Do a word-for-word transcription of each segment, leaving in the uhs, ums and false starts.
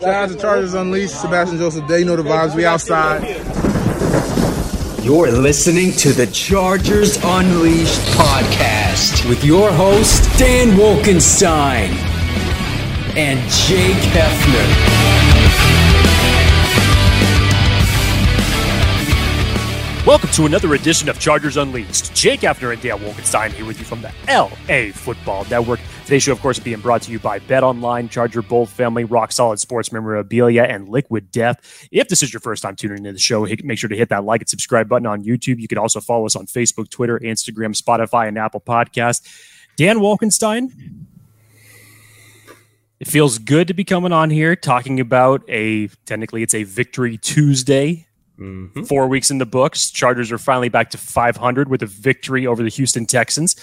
Giants and Chargers Unleashed. Sebastian Joseph Day, you know the vibes. We outside. You're listening to the Chargers Unleashed podcast with your host, Dan Wolkenstein and Jake Hefner. Welcome to another edition of Chargers Unleashed. Jake Hefner and Dan Wolkenstein here with you from the L A Football Network. Today's show, of course, being brought to you by Bet Online, Charger Bold Family, Rock Solid Sports Memorabilia, and Liquid Death. If this is your first time tuning into the show, make sure to hit that like and subscribe button on YouTube. You can also follow us on Facebook, Twitter, Instagram, Spotify, and Apple Podcasts. Dan Wolkenstein, it feels good to be coming on here talking about a, technically it's a Victory Tuesday. Mm-hmm. Four weeks in the books. Chargers are finally back to five hundred with a victory over the Houston Texans.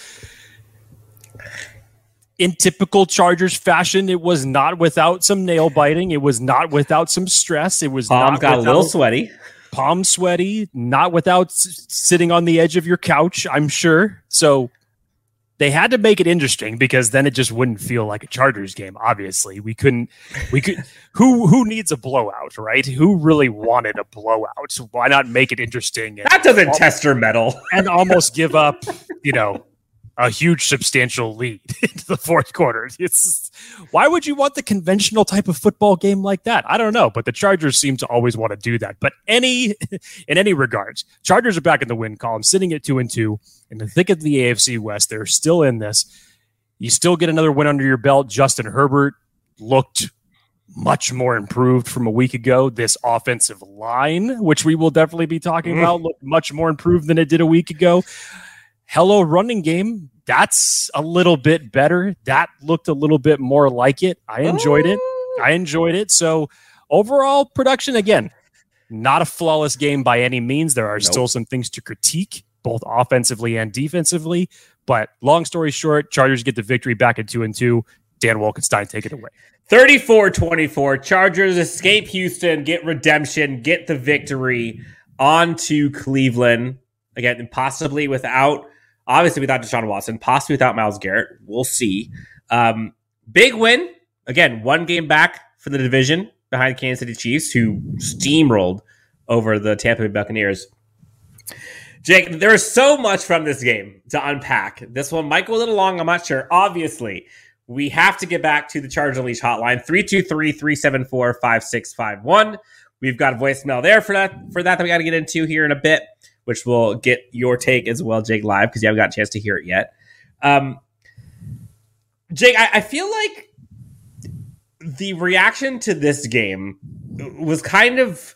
In typical Chargers fashion, it was not without some nail biting. It was not without some stress. It was palm not got without, a little sweaty. Palm sweaty, not without s- sitting on the edge of your couch, I'm sure. So they had to make it interesting because then it just wouldn't feel like a Chargers game. Obviously, we couldn't. We could. Who who needs a blowout, right? Who really wanted a blowout? Why not make it interesting? And that doesn't almost, test your mettle and almost give up, you know, a huge substantial lead into the fourth quarter. It's why would you want the conventional type of football game like that? I don't know, but the Chargers seem to always want to do that. But any in any regards, Chargers are back in the win column, sitting at two and two. In the thick of the A F C West, they're still in this. You still get another win under your belt. Justin Herbert looked much more improved from a week ago. This offensive line, which we will definitely be talking mm. about, looked much more improved than it did a week ago. Hello, running game. That's a little bit better. That looked a little bit more like it. I enjoyed it. I enjoyed it. So overall production, again, not a flawless game by any means. There are nope. still some things to critique, both offensively and defensively. But long story short, Chargers get the victory back at two and two. Dan Wolkenstein, take it away. thirty-four twenty-four. Chargers escape Houston, get redemption, get the victory on to Cleveland. Again, possibly without, obviously without Deshaun Watson, possibly without Myles Garrett. We'll see. Um, big win. Again, one game back for the division behind the Kansas City Chiefs, who steamrolled over the Tampa Bay Buccaneers. Jake, there is so much from this game to unpack. This one might go a little long, I'm not sure. Obviously, we have to get back to the Chargers Unleashed hotline, three two three, three seven four, five six five one. We've got a voicemail there for that, for that, that we got to get into here in a bit, which will get your take as well, Jake, live, because you haven't got a chance to hear it yet. Um, Jake, I, I feel like the reaction to this game was kind of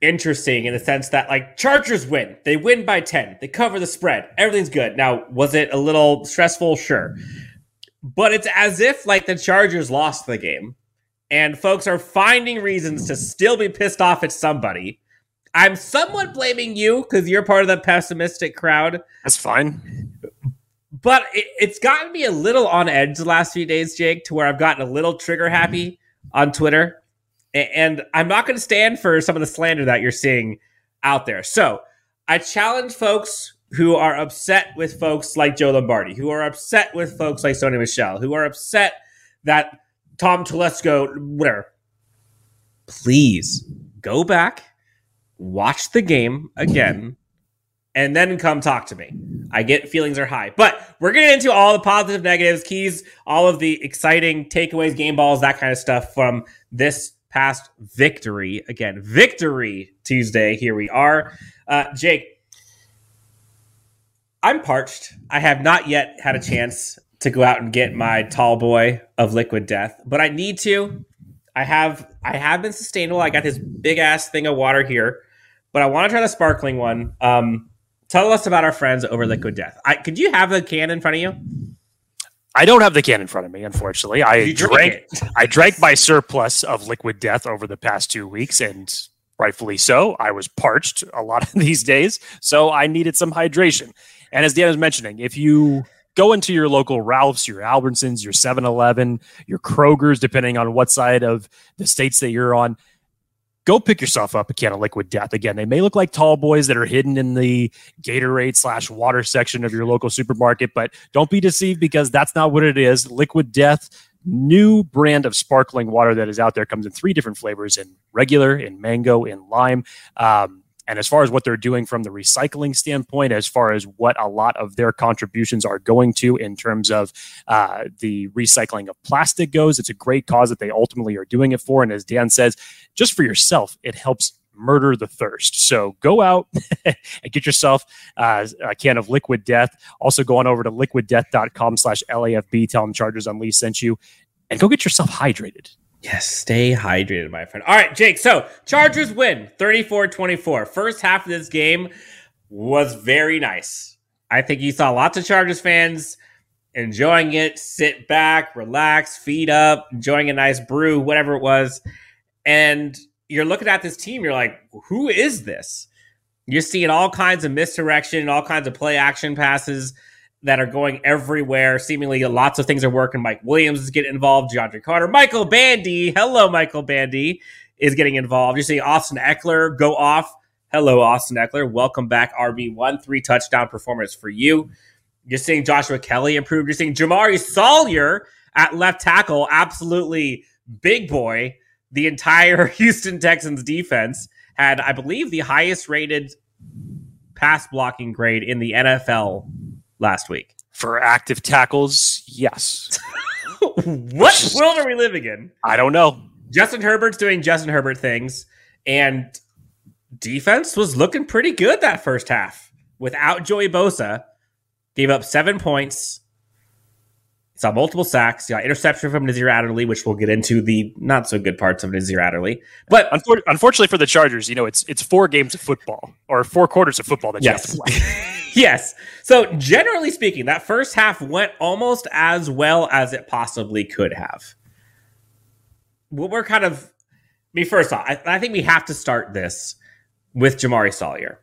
interesting in the sense that, like, Chargers win. They win by ten. They cover the spread. Everything's good. Now, was it a little stressful? Sure. But it's as if, like, the Chargers lost the game and folks are finding reasons to still be pissed off at somebody. I'm somewhat blaming you because you're part of the pessimistic crowd. That's fine. But it, it's gotten me a little on edge the last few days, Jake, to where I've gotten a little trigger happy on Twitter. And I'm not going to stand for some of the slander that you're seeing out there. So I challenge folks who are upset with folks like Joe Lombardi, who are upset with folks like Sony Michel, who are upset that Tom Telesco, whatever. Please go back, watch the game again, and then come talk to me. I get feelings are high. But we're getting into all the positive, negatives, keys, all of the exciting takeaways, game balls, that kind of stuff from this past victory. Again, Victory Tuesday. Here we are. Uh, Jake, I'm parched. I have not yet had a chance to go out and get my tall boy of Liquid Death, but I need to. I have I have been sustainable. I got this big ass thing of water here, but I want to try the sparkling one. Um, tell us about our friends over Liquid Death. I, could you have the can in front of you? I don't have the can in front of me, unfortunately. I drank, I drank my surplus of Liquid Death over the past two weeks, and rightfully so. I was parched a lot of these days, so I needed some hydration. And as Dan was mentioning, if you go into your local Ralph's, your Albertsons, your seven eleven, your Kroger's, depending on what side of the states that you're on, go pick yourself up a can of Liquid Death. Again, they may look like tall boys that are hidden in the Gatorade slash water section of your local supermarket, but don't be deceived because that's not what it is. Liquid Death new brand of sparkling water that is out there. Comes in three different flavors, in regular, in mango, in lime. Um, and as far as what they're doing from the recycling standpoint, as far as what a lot of their contributions are going to in terms of uh, the recycling of plastic goes, it's a great cause that they ultimately are doing it for. And as Dan says, just for yourself, it helps murder the thirst. So go out and get yourself uh, a can of Liquid Death. Also go on over to liquid death dot com slash L A F B. Tell them Chargers Unleashed sent you, and go get yourself hydrated. Yes, stay hydrated, my friend. All right, Jake. So Chargers win thirty-four twenty-four. First half of this game was very nice. I think you saw lots of Chargers fans enjoying it. Sit back, relax, feet up, enjoying a nice brew, whatever it was. And you're looking at this team, you're like, who is this? You're seeing all kinds of misdirection, all kinds of play action passes that are going everywhere. Seemingly lots of things are working. Mike Williams is getting involved. DeAndre Carter. Michael Bandy. Hello, Michael Bandy is getting involved. You're seeing Austin Eckler go off. Hello, Austin Eckler. Welcome back, R B one. Three touchdown performance for you. You're seeing Joshua Kelley improve. You're seeing Jamaree Salyer at left tackle. Absolutely big boy. The entire Houston Texans defense had, I believe, the highest rated pass blocking grade in the N F L last week. For active tackles, yes. What world are we living in? I don't know. Justin Herbert's doing Justin Herbert things, and defense was looking pretty good that first half. Without Joey Bosa, gave up seven points. Saw multiple sacks, got interception from Nasir Adderley, which we'll get into the not so good parts of Nasir Adderley. But Unfor- unfortunately for the Chargers, you know, it's it's four games of football or four quarters of football that yes. you have to play. Yes. So generally speaking, that first half went almost as well as it possibly could have. What we're kind of, I mean, first off, I, I think we have to start this with Jamaree Salyer.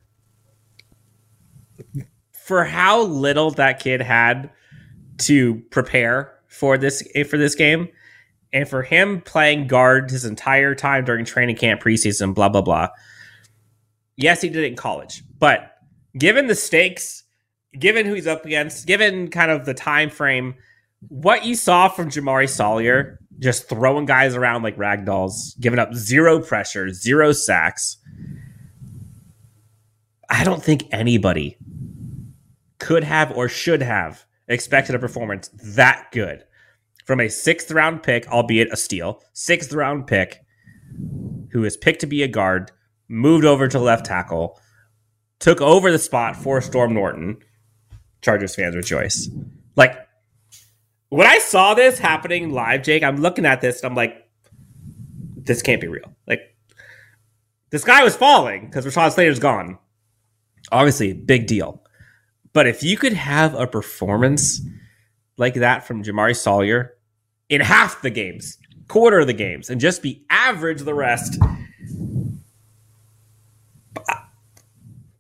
For how little that kid had to prepare for this for this game, and for him playing guard his entire time during training camp, preseason, blah, blah, blah. Yes, he did it in college, but given the stakes, given who he's up against, given kind of the time frame, what you saw from Jamaree Salyer, just throwing guys around like ragdolls, giving up zero pressure, zero sacks, I don't think anybody could have or should have expected a performance that good from a sixth round pick, albeit a steal, sixth round pick who is picked to be a guard, moved over to left tackle, took over the spot for Storm Norton. Chargers fans rejoice. Like, when I saw this happening live, Jake, I'm looking at this and I'm like, this can't be real. Like, this guy was falling because Rashawn Slater's gone. Obviously, big deal. But if you could have a performance like that from Jamaree Salyer in half the games, quarter of the games, and just be average the rest, I,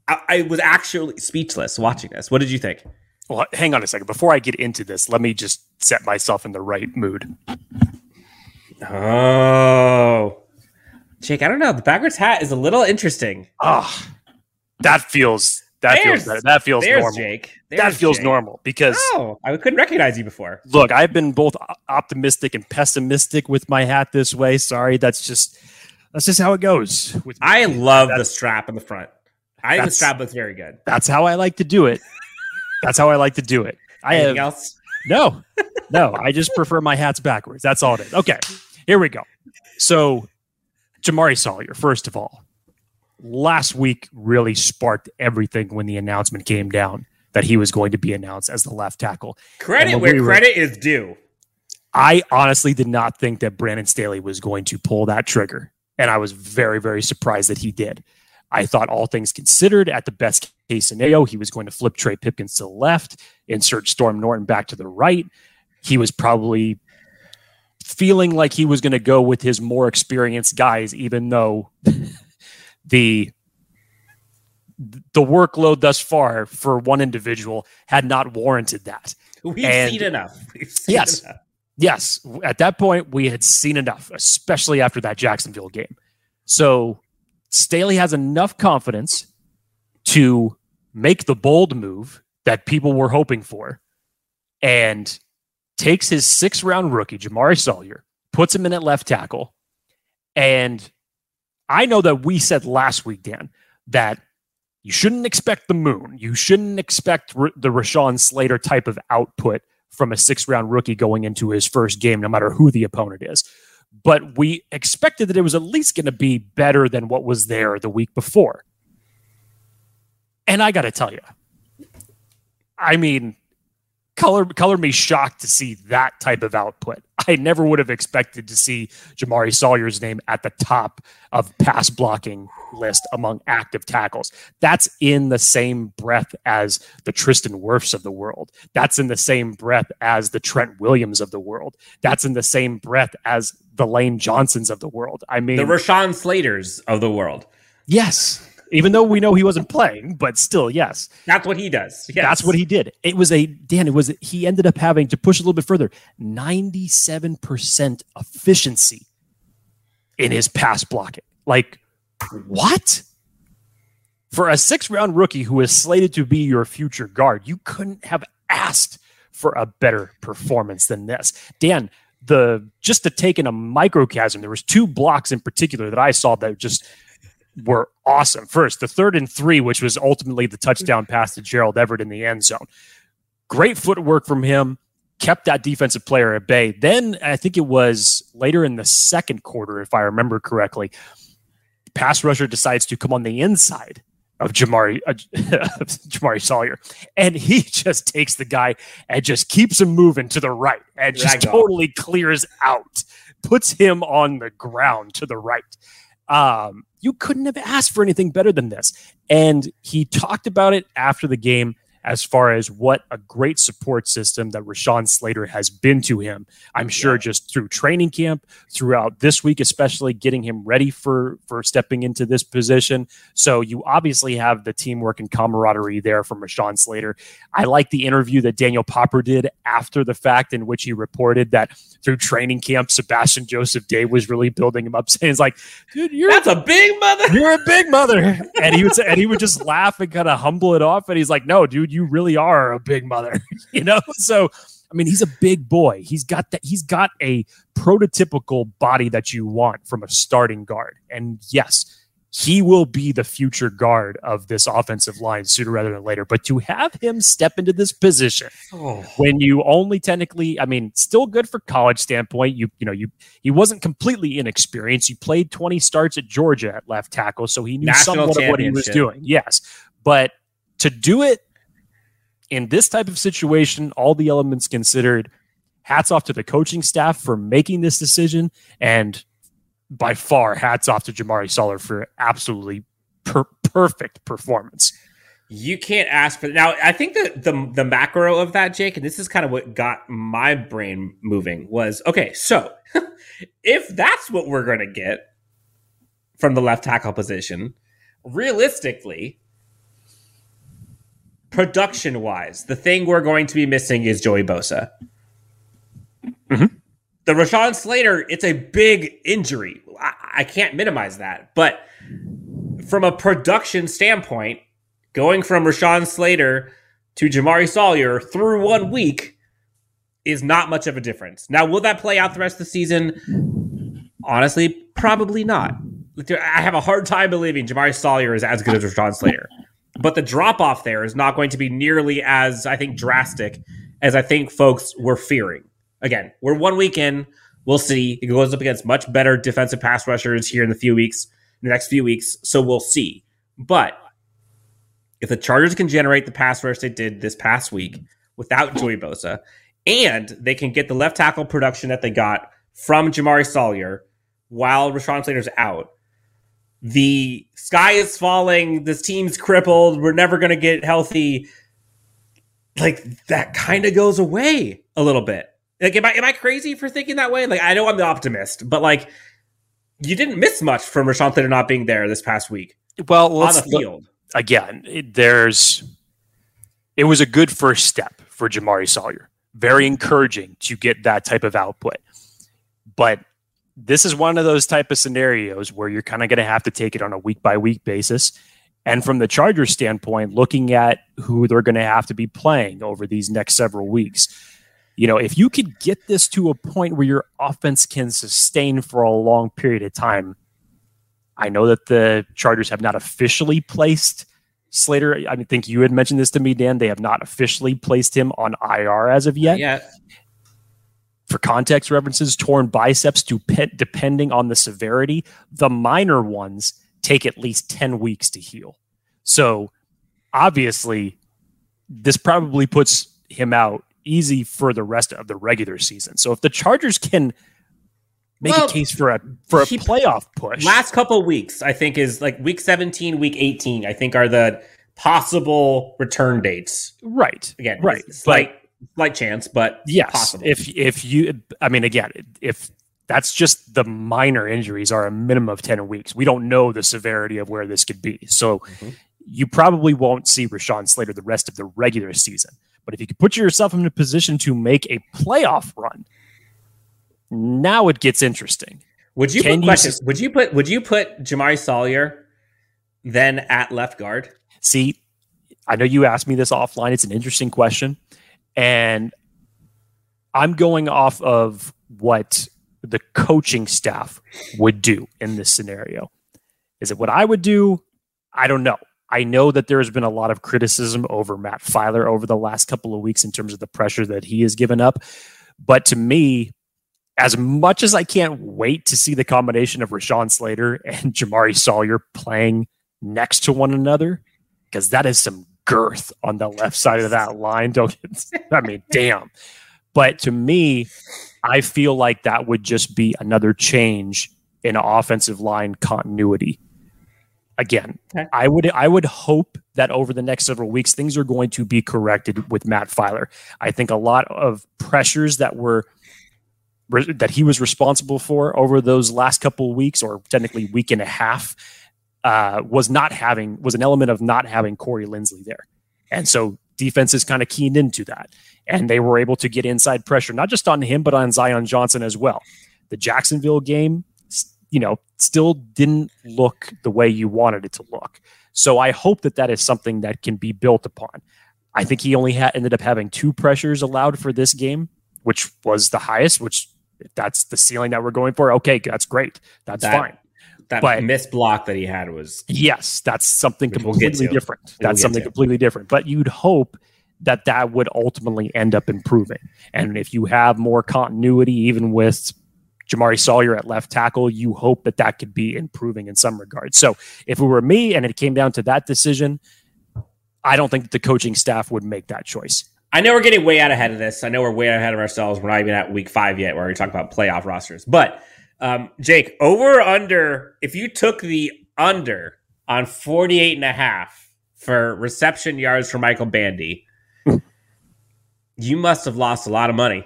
I was actually speechless watching this. What did you think? Well, hang on a second. Before I get into this, let me just set myself in the right mood. Oh. Jake, I don't know. The backwards hat is a little interesting. Oh, that feels... That there's, feels that feels there's normal. Jake. There's that feels Jake. normal because oh, I couldn't recognize you before. Look, I've been both optimistic and pessimistic with my hat this way. Sorry, that's just that's just how it goes. With I love that's, the strap in the front. I think the strap looks very good. That's how I like to do it. That's how I like to do it. I Anything have, else? No, no. I just prefer my hats backwards. That's all it is. Okay, here we go. So, Jamaree Salyer, first of all. Last week really sparked everything when the announcement came down that he was going to be announced as the left tackle. Credit where we were, credit is due. I honestly did not think that Brandon Staley was going to pull that trigger, and I was very, very surprised that he did. I thought all things considered, at the best case scenario, he was going to flip Trey Pipkins to the left, insert Storm Norton back to the right. He was probably feeling like he was going to go with his more experienced guys, even though... The the workload thus far for one individual had not warranted that. We've and seen enough. We've seen yes, enough. yes. At that point, we had seen enough, especially after that Jacksonville game. So Staley has enough confidence to make the bold move that people were hoping for, and takes his sixth-round rookie, Jamaree Salyer, puts him in at left tackle. And I know that we said last week, Dan, that you shouldn't expect the moon. You shouldn't expect the Rashawn Slater type of output from a sixth-round rookie going into his first game, no matter who the opponent is. But we expected that it was at least going to be better than what was there the week before. And I got to tell you, I mean, color color me shocked to see that type of output. I never would have expected to see Jamaree Salyer's name at the top of pass blocking list among active tackles. That's in the same breath as the Tristan Wirfs of the world. That's in the same breath as the Trent Williams of the world. That's in the same breath as the Lane Johnsons of the world. I mean, the Rashawn Slaters of the world. Yes. Even though we know he wasn't playing, but still, yes. That's what he does. Yes. That's what he did. It was a, Dan, it was, he ended up having to push a little bit further, ninety-seven percent efficiency in his pass blocking. Like, what? For a sixth round rookie who is slated to be your future guard, you couldn't have asked for a better performance than this. Dan, the, just to take in a microcosm, there was two blocks in particular that I saw that just were awesome. First, the third and three, which was ultimately the touchdown pass to Gerald Everett in the end zone. Great footwork from him, kept that defensive player at bay. Then I think it was later in the second quarter, if I remember correctly, the pass rusher decides to come on the inside of Jamaree, uh, Jamaree Salyer. And he just takes the guy and just keeps him moving to the right and just totally clears out, puts him on the ground to the right. Um, You couldn't have asked for anything better than this. And he talked about it after the game as far as what a great support system that Rashawn Slater has been to him. I'm sure yeah. just through training camp, throughout this week, especially getting him ready for, for stepping into this position. So you obviously have the teamwork and camaraderie there from Rashawn Slater. I like the interview that Daniel Popper did after the fact in which he reported that through training camp, Sebastian Joseph Day was really building him up, saying it's like, dude, you're that's a big mother. You're a big mother. And he would say, and he would just laugh and kind of humble it off. And he's like, no, dude, you really are a big mother, you know? So, I mean, he's a big boy. He's got that. He's got a prototypical body that you want from a starting guard. And yes, he will be the future guard of this offensive line sooner rather than later. But to have him step into this position oh. when you only technically, I mean, still good for college standpoint. You you know, you he wasn't completely inexperienced. He played twenty starts at Georgia at left tackle, so he knew somewhat of what he was doing. Yes. But to do it in this type of situation, all the elements considered, hats off to the coaching staff for making this decision, and by far, hats off to Jamaree Salyer for absolutely per- perfect performance. You can't ask for now. I think that the the macro of that, Jake, and this is kind of what got my brain moving was okay. So, if that's what we're going to get from the left tackle position, realistically, production wise, the thing we're going to be missing is Joey Bosa. Mm-hmm. The Rashawn Slater, it's a big injury. I, I can't minimize that. But from a production standpoint, going from Rashawn Slater to Jamaree Salyer through one week is not much of a difference. Now, will that play out the rest of the season? Honestly, probably not. I have a hard time believing Jamaree Salyer is as good as Rashawn Slater. But the drop-off there is not going to be nearly as, I think, drastic as I think folks were fearing. Again, we're one week in. We'll see. It goes up against much better defensive pass rushers here in the few weeks, in the next few weeks. So we'll see. But if the Chargers can generate the pass rush they did this past week without Joey Bosa, and they can get the left tackle production that they got from Jamaree Salyer while Rashawn Slater's out, the sky is falling. This team's crippled. We're never going to get healthy. Like, that kind of goes away a little bit. Like, am I am I crazy for thinking that way? Like, I know I'm the optimist, but like, you didn't miss much from Rashawn Slater not being there this past week. Well, let's on the field look, again. It, there's it was a good first step for Jamaree Salyer. Very encouraging to get that type of output, but this is one of those type of scenarios where you're kind of going to have to take it on a week by week basis. And from the Chargers' standpoint, looking at who they're going to have to be playing over these next several weeks. you know, if you could get this to a point where your offense can sustain for a long period of time. I know that the Chargers have not officially placed Slater. I think you had mentioned this to me, Dan. They have not officially placed him on I R as of yet. Yeah. For context references, torn biceps, to pet, depending on the severity, the minor ones take at least ten weeks to heal. So obviously, this probably puts him out easy for the rest of the regular season. So if the Chargers can make well, a case for a for a he, playoff push. Last couple of weeks, I think, is like week seventeen, week eighteen, I think are the possible return dates. Right. Again, right. Slight but, slight chance, but yes, possible. If if you I mean again, if that's just the minor injuries are a minimum of ten weeks. We don't know the severity of where this could be. So mm-hmm. you probably won't see Rashawn Slater the rest of the regular season. But if you could put yourself in a position to make a playoff run, now it gets interesting. Would you Can put you questions? Would you put would you put Jamaree Salyer then at left guard? See, I know you asked me this offline. It's an interesting question. And I'm going off of what the coaching staff would do in this scenario. Is it what I would do? I don't know. I know that there has been a lot of criticism over Matt Filer over the last couple of weeks in terms of the pressure that he has given up. But to me, as much as I can't wait to see the combination of Rashawn Slater and Jamaree Salyer playing next to one another, because that is some girth on the left side of that line. Don't I mean, damn. But to me, I feel like that would just be another change in offensive line continuity. Again, okay. I would I would hope that over the next several weeks, things are going to be corrected with Matt Filer. I think a lot of pressures that were that he was responsible for over those last couple of weeks, or technically week and a half, uh, was not having was an element of not having Corey Linsley there, and so defenses kind of keyed into that, and they were able to get inside pressure not just on him but on Zion Johnson as well. The Jacksonville game, you know, still didn't look the way you wanted it to look. So I hope that that is something that can be built upon. I think he only ha- ended up having two pressures allowed for this game, which was the highest, which if that's the ceiling that we're going for, okay, that's great. That's that, fine. That but, missed block that he had was... Yes, that's something completely we'll different. It that's something completely different. But you'd hope that that would ultimately end up improving. And if you have more continuity, even with Jamaree Salyer at left tackle, you hope that that could be improving in some regard. So if it were me and it came down to that decision, I don't think that the coaching staff would make that choice. I know we're getting way out ahead of this. I know we're way ahead of ourselves. We're not even at week five yet where we talk about playoff rosters. But um, Jake, over or under, if you took the under on forty-eight and a half for reception yards for Michael Bandy, you must have lost a lot of money.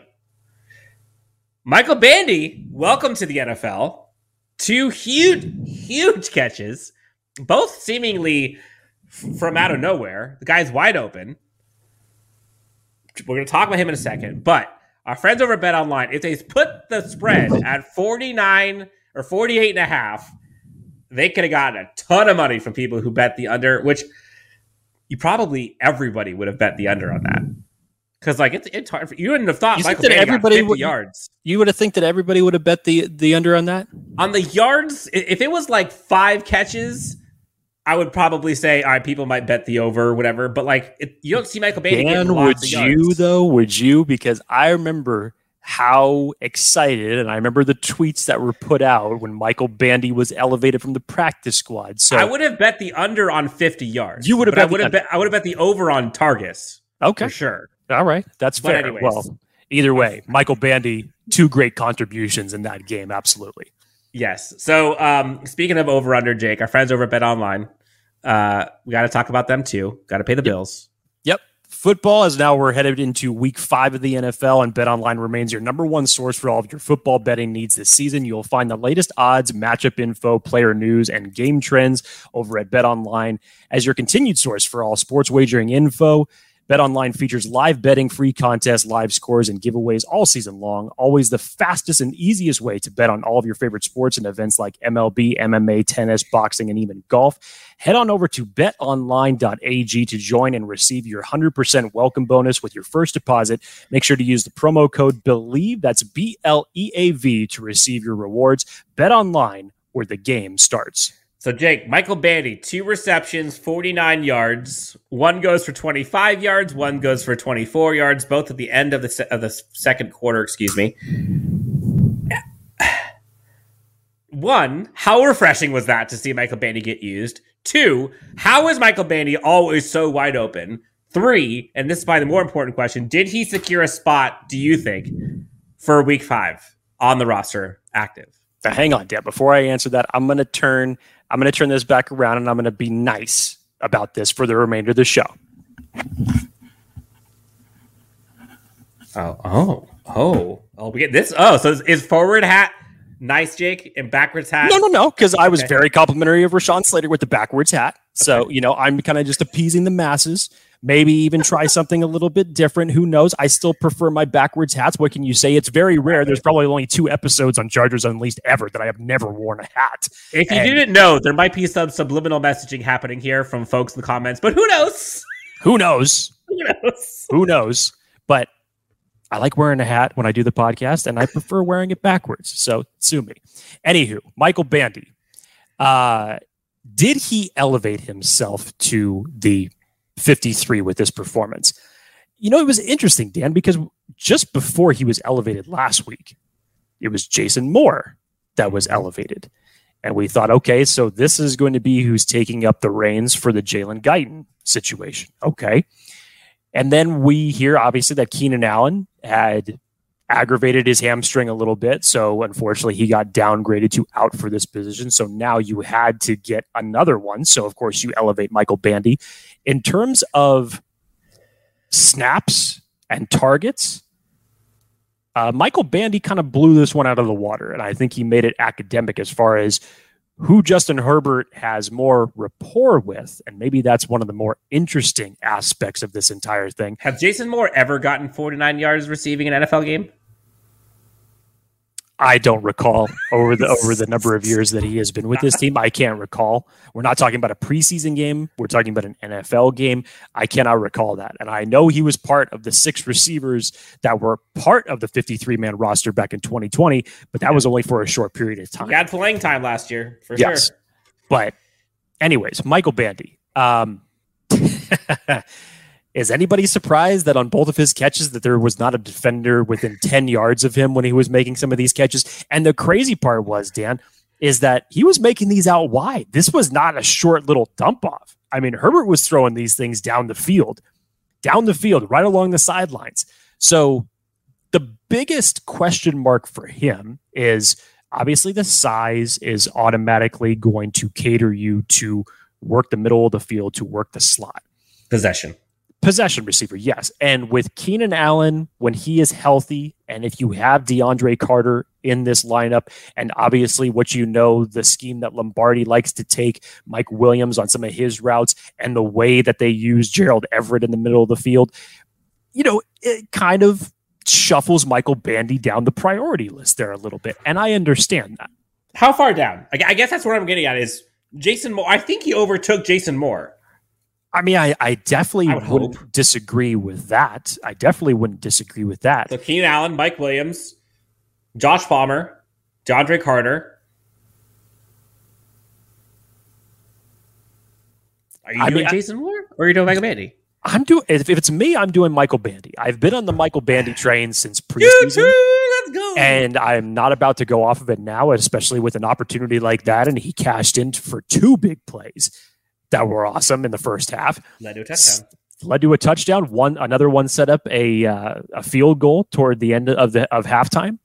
Michael Bandy, welcome to the N F L. Two huge, huge catches, both seemingly f- from out of nowhere. The guy's wide open. We're going to talk about him in a second, but our friends over at Bet Online, if they put the spread at forty-nine or forty-eight and a half, they could have gotten a ton of money from people who bet the under, which you probably everybody would have bet the under on that. Because like it's, it's hard for you wouldn't have thought you Michael Bandy got fifty would, yards. You would have think that everybody would have bet the the under on that on the yards. If it was like five catches, I would probably say all right, people might bet the over or whatever. But like it, you don't see Michael Bandy. Dan, would you though? Would you? Because I remember how excited, and I remember the tweets that were put out when Michael Bandy was elevated from the practice squad. So I would have bet the under on fifty yards. You would have. Bet I would have. Bet, I would have bet the over on targets. Okay, for sure. All right, that's but fair. Anyways. Well, either way, Michael Bandy, two great contributions in that game, absolutely. Yes. So, um, speaking of over-under, Jake, our friends over at Bet Online, uh, we got to talk about them too. Got to pay the bills. Yep. Football is now we're headed into week five of the N F L, and Bet Online remains your number one source for all of your football betting needs this season. You'll find the latest odds, matchup info, player news, and game trends over at Bet Online as your continued source for all sports wagering info. Bet Online features live betting, free contests, live scores, and giveaways all season long. Always the fastest and easiest way to bet on all of your favorite sports and events like M L B, M M A, tennis, boxing, and even golf. Head on over to bet online dot a g to join and receive your one hundred percent welcome bonus with your first deposit. Make sure to use the promo code BELIEVE, that's B L E A V, to receive your rewards. Bet Online, where the game starts. So, Jake, Michael Bandy, two receptions, forty-nine yards. One goes for twenty-five yards. One goes for twenty-four yards, both at the end of the se- of the second quarter, excuse me. One, how refreshing was that to see Michael Bandy get used? Two, how is Michael Bandy always so wide open? Three, and this is probably the more important question, did he secure a spot, do you think, for week five on the roster active? Now, hang on, Deb. Before I answer that, I'm going to turn... I'm going to turn this back around, and I'm going to be nice about this for the remainder of the show. Oh, oh, oh, oh, we get this. Oh, so is forward hat nice, Jake, and backwards hat? No, no, no, because I was okay. very complimentary of Rashawn Slater with the backwards hat. So, okay. you know, I'm kind of just appeasing the masses. Maybe even try something a little bit different. Who knows? I still prefer my backwards hats. What can you say? It's very rare. There's probably only two episodes on Chargers Unleashed ever that I have never worn a hat. If you and, didn't know, there might be some subliminal messaging happening here from folks in the comments, but who knows? Who knows? Who knows? Who knows? But I like wearing a hat when I do the podcast, and I prefer wearing it backwards. So sue me. Anywho, Michael Bandy, uh, did he elevate himself to the fifty-three with this performance? You know, it was interesting, Dan, because just before he was elevated last week, it was Jason Moore that was elevated. And we thought, okay, so this is going to be who's taking up the reins for the Jalen Guyton situation. Okay. And then we hear, obviously, that Keenan Allen had aggravated his hamstring a little bit. So, unfortunately, he got downgraded to out for this position. So now you had to get another one. So, of course, you elevate Michael Bandy. In terms of snaps and targets, uh, Michael Bandy kind of blew this one out of the water, and I think he made it academic as far as who Justin Herbert has more rapport with, and maybe that's one of the more interesting aspects of this entire thing. Have Jason Moore ever gotten forty-nine yards receiving an N F L game? I don't recall over the over the number of years that he has been with this team. I can't recall. We're not talking about a preseason game. We're talking about an N F L game. I cannot recall that. And I know he was part of the six receivers that were part of the fifty-three man roster back in twenty twenty, but that was only for a short period of time. He had playing time last year, for yes. sure. But anyways, Michael Bandy. Um, Is anybody surprised that on both of his catches that there was not a defender within ten yards of him when he was making some of these catches? And the crazy part was, Dan, is that he was making these out wide. This was not a short little dump off. I mean, Herbert was throwing these things down the field, down the field, right along the sidelines. So the biggest question mark for him is obviously the size is automatically going to cater you to work the middle of the field, to work the slot. Possession. Possession receiver, yes. And with Keenan Allen, when he is healthy, and if you have DeAndre Carter in this lineup, and obviously what you know, the scheme that Lombardi likes to take, Mike Williams on some of his routes, and the way that they use Gerald Everett in the middle of the field, you know, it kind of shuffles Michael Bandy down the priority list there a little bit. And I understand that. How far down? I guess that's what I'm getting at is Jason Moore. I think he overtook Jason Moore. I mean, I, I definitely I would wouldn't hope. disagree with that. I definitely wouldn't disagree with that. So Keenan Allen, Mike Williams, Josh Palmer, DeAndre Carter. Are you I doing mean, Jason Moore or are you doing Michael Bandy? I'm doing. If, if it's me, I'm doing Michael Bandy. I've been on the Michael Bandy train since preseason. Let's go. And I'm not about to go off of it now, especially with an opportunity like that. And he cashed in for two big plays that were awesome in the first half. Led to a touchdown. Led to a touchdown. One another one set up a uh, a field goal toward the end of the of halftime.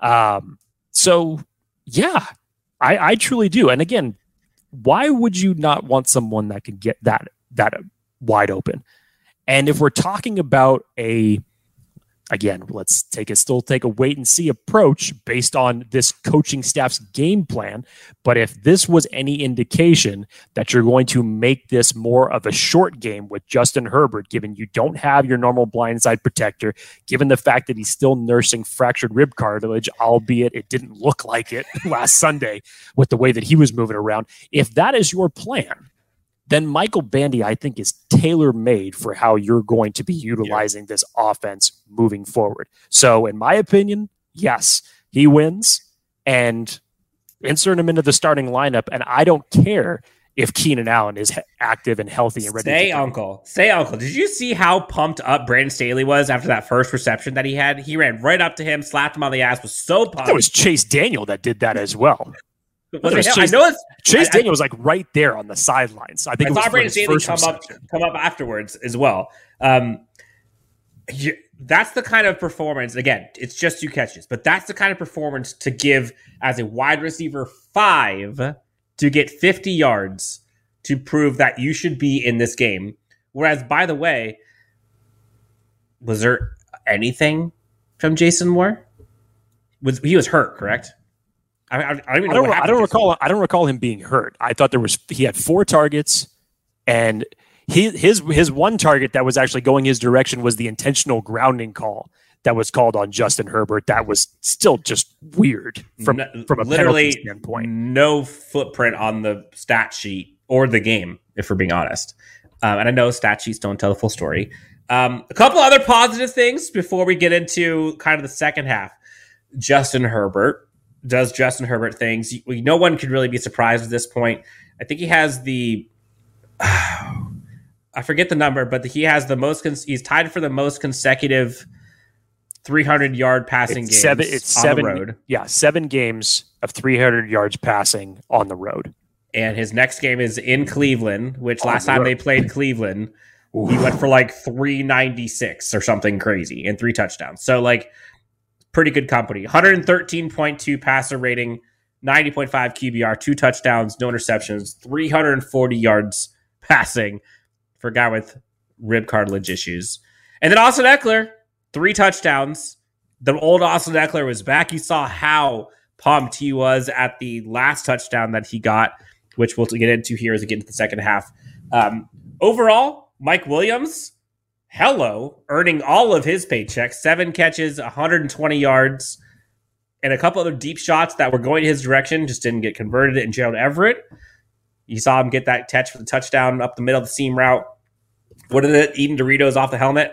Um, so yeah, I, I truly do. And again, why would you not want someone that could get that that wide open? And if we're talking about a again, let's take a still take a wait and see approach based on this coaching staff's game plan. But if this was any indication that you're going to make this more of a short game with Justin Herbert, given you don't have your normal blindside protector, given the fact that he's still nursing fractured rib cartilage, albeit it didn't look like it last Sunday with the way that he was moving around. If that is your plan, then Michael Bandy, I think, is tailor-made for how you're going to be utilizing yeah. this offense moving forward. So, in my opinion, yes, he wins, and insert him into the starting lineup, and I don't care if Keenan Allen is active and healthy and ready. Say, to Uncle. Say, Uncle. Did you see how pumped up Brandon Staley was after that first reception that he had? He ran right up to him, slapped him on the ass, was so pumped. That was Chase Daniel that did that as well. Well, I, Chase, I know it's, Chase I, Daniel was like right there on the sidelines. I think I it was Brandon Staley come up, come up afterwards as well. Um, you, that's the kind of performance. Again, it's just two catches, but that's the kind of performance to give as a wide receiver five to get fifty yards to prove that you should be in this game. Whereas, by the way, was there anything from Jason Moore? Was he was hurt, correct? I, I, I, even know I don't. I don't recall. Him. I don't recall him being hurt. I thought there was. He had four targets, and he, his his one target that was actually going his direction was the intentional grounding call that was called on Justin Herbert. That was still just weird from no, from a literally penalty standpoint. No footprint on the stat sheet or the game, if we're being honest. Um, and I know stat sheets don't tell the full story. Um, a couple other positive things before we get into kind of the second half. Justin Herbert. Does Justin Herbert things. No one could really be surprised at this point. I think he has the, oh, I forget the number, but he has the most, he's tied for the most consecutive three hundred yard passing it's games seven, it's on seven, the road. Yeah, seven games of three hundred yards passing on the road. And his next game is in Cleveland, which on last the time road. They played Cleveland, Oof. He went for like three ninety-six or something crazy and three touchdowns. So like, pretty good company. one thirteen point two passer rating, ninety point five Q B R, two touchdowns, no interceptions, three hundred forty yards passing for a guy with rib cartilage issues. And then Austin Eckler, three touchdowns. The old Austin Eckler was back. You saw how pumped he was at the last touchdown that he got, which we'll get into here as we get into the second half. Um, overall, Mike Williams... Hello, earning all of his paychecks, seven catches, one hundred twenty yards, and a couple other deep shots that were going his direction, just didn't get converted. And Gerald Everett, you saw him get that catch for the touchdown up the middle of the seam route. What are the eating Doritos off the helmet?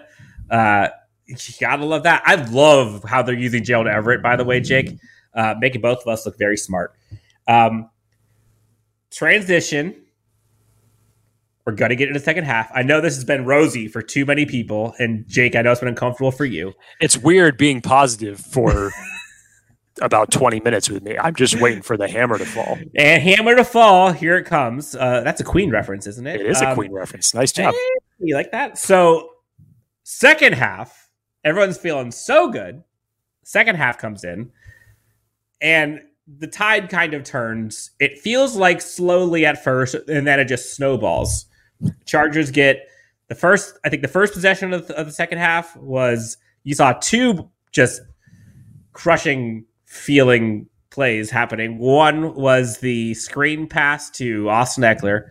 Uh, you gotta love that. I love how they're using Gerald Everett, by the way, Jake, uh, making both of us look very smart. Um, transition. We're going to get into the second half. I know this has been rosy for too many people. And Jake, I know it's been uncomfortable for you. It's weird being positive for about twenty minutes with me. I'm just waiting for the hammer to fall. And hammer to fall. Here it comes. Uh, that's a Queen reference, isn't it? It is um, a Queen reference. Nice job. Hey, you like that? So second half, everyone's feeling so good. Second half comes in. And the tide kind of turns. It feels like slowly at first, and then it just snowballs. Chargers get the first, I think the first possession of the, of the second half was you saw two just crushing feeling plays happening. One was the screen pass to Austin Eckler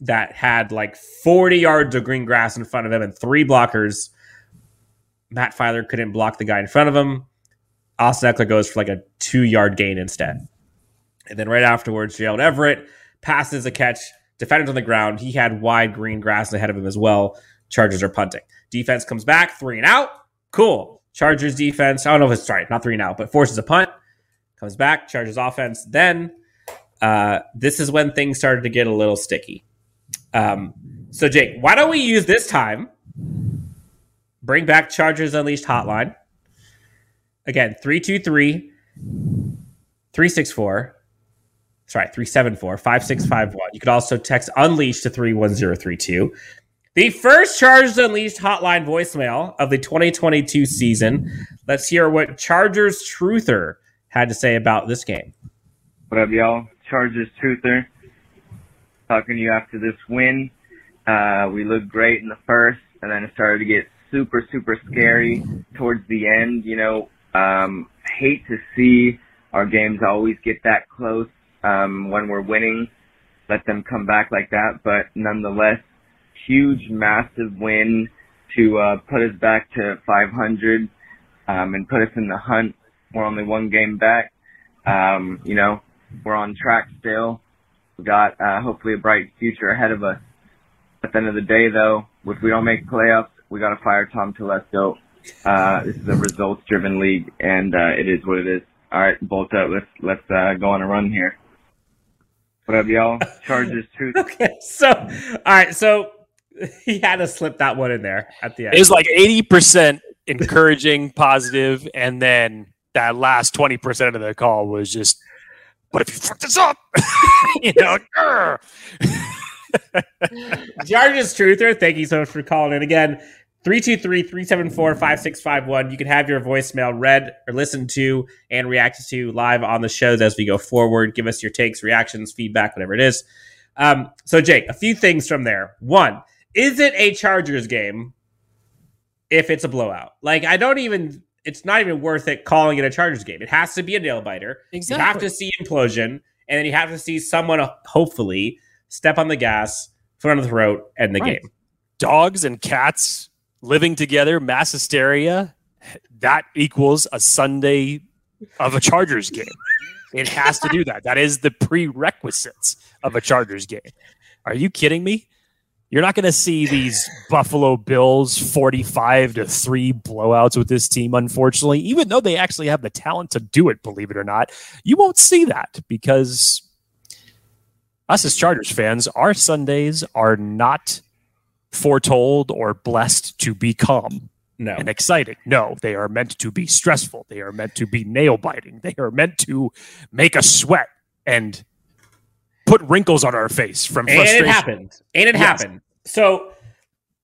that had like forty yards of green grass in front of him and three blockers. Matt Filer couldn't block the guy in front of him. Austin Eckler goes for like a two yard gain instead. And then right afterwards, Gerald Everett passes a catch. Defenders on the ground. He had wide green grass ahead of him as well. Chargers are punting. Defense comes back, three and out. Cool. Chargers defense. I don't know if it's right, not three and out, but forces a punt. Comes back. Chargers offense. Then uh, this is when things started to get a little sticky. Um, so Jake, why don't we use this time? Bring back Chargers Unleashed hotline. Again, three two three, three six four. Sorry, three seven four, five six five one. You could also text Unleashed to three one zero three two. The first Chargers Unleashed hotline voicemail of the twenty twenty-two season. Let's hear what Chargers Truther had to say about this game. What up, y'all? Chargers Truther. Talking to you after this win. Uh, we looked great in the first, and then it started to get super, super scary towards the end. You know, um, hate to see our games always get that close um, when we're winning. Let them come back like that. But nonetheless, huge, massive win to uh, put us back to five hundred um, and put us in the hunt. We're only one game back. Um, you know, we're on track still. We've got uh, hopefully a bright future ahead of us. At the end of the day, though, if we don't make playoffs, we got to fire Tom Telesco. Uh, this is a results-driven league, and uh, it is what it is. All right, bolt up. Let's let's uh, go on a run here. What up, y'all? Chargers truth. Okay, so all right, so he had to slip that one in there at the end. It was like eighty percent encouraging, positive, and then that last twenty percent of the call was just, "But if you fuck this up, you know." Grr. Chargers Truther, thank you so much for calling in again. three two three, three seven four, five six five one. You can have your voicemail read or listened to and reacted to live on the shows as we go forward. Give us your takes, reactions, feedback, whatever it is. Um, so, Jake, a few things from there. One, is it a Chargers game if it's a blowout? Like, I don't even, it's not even worth it calling it a Chargers game. It has to be a nail-biter. Exactly. You have to see implosion, and then you have to see someone, hopefully, step on the gas, foot on the throat, and the right. game. Dogs and cats living together, mass hysteria, that equals a Sunday of a Chargers game. It has to do that. That is the prerequisites of a Chargers game. Are you kidding me? You're not going to see these Buffalo Bills forty-five to three blowouts with this team, unfortunately, even though they actually have the talent to do it, believe it or not. You won't see that because us as Chargers fans, our Sundays are not foretold or blessed to be calm no. and exciting. No, they are meant to be stressful. They are meant to be nail-biting. They are meant to make us sweat and put wrinkles on our face from frustration. And it happened. And it yes. happened. So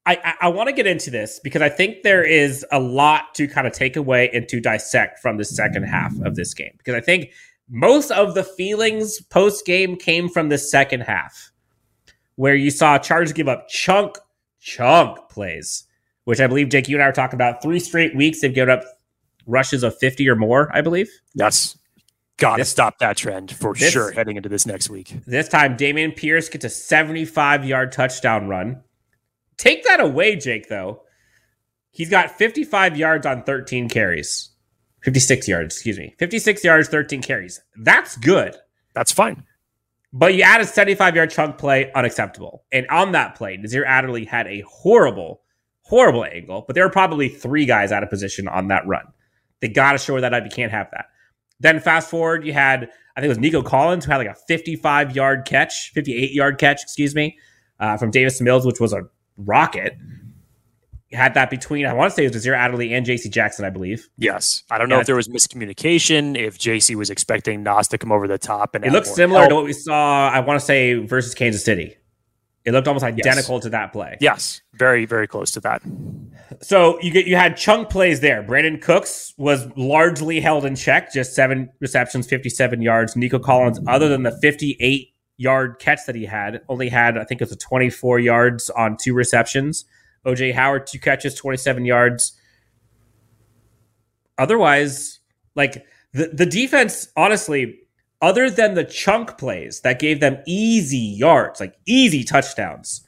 I, I, I want to get into this because I think there is a lot to kind of take away and to dissect from the second half of this game. Because I think most of the feelings post-game came from the second half, where you saw Chargers give up chunk, chunk plays, which I believe, Jake, you and I were talking about. Three straight weeks, they've given up rushes of fifty or more, I believe. Yes. Got to stop that trend for this, sure, heading into this next week. This time, Dameon Pierce gets a seventy-five-yard touchdown run. Take that away, Jake, though. He's got fifty-five yards on thirteen carries. fifty-six yards, excuse me. fifty-six yards, thirteen carries. That's good. That's fine. But you add a seventy-five-yard chunk play, unacceptable. And on that play, Nasir Adderley had a horrible, horrible angle, but there were probably three guys out of position on that run. They got to shore that up. You can't have that. Then fast forward, you had, I think it was Nico Collins, who had like a fifty-five-yard catch, fifty-eight-yard catch, excuse me, uh, from Davis Mills, which was a rocket. Had that between, I want to say it was Nasir Adderley and J C Jackson, I believe. Yes. I don't know and if there was miscommunication, if J C was expecting Nas to come over the top. And it looked similar help. to what we saw, I want to say, versus Kansas City. It looked almost identical yes. to that play. Yes. Very, very close to that. So you get you had chunk plays there. Brandon Cooks was largely held in check, just seven receptions, fifty-seven yards. Nico Collins, other than the fifty-eight-yard catch that he had, only had, I think it was a twenty-four yards on two receptions. O J Howard, two catches, twenty-seven yards. Otherwise, like the, the defense, honestly, other than the chunk plays that gave them easy yards, like easy touchdowns,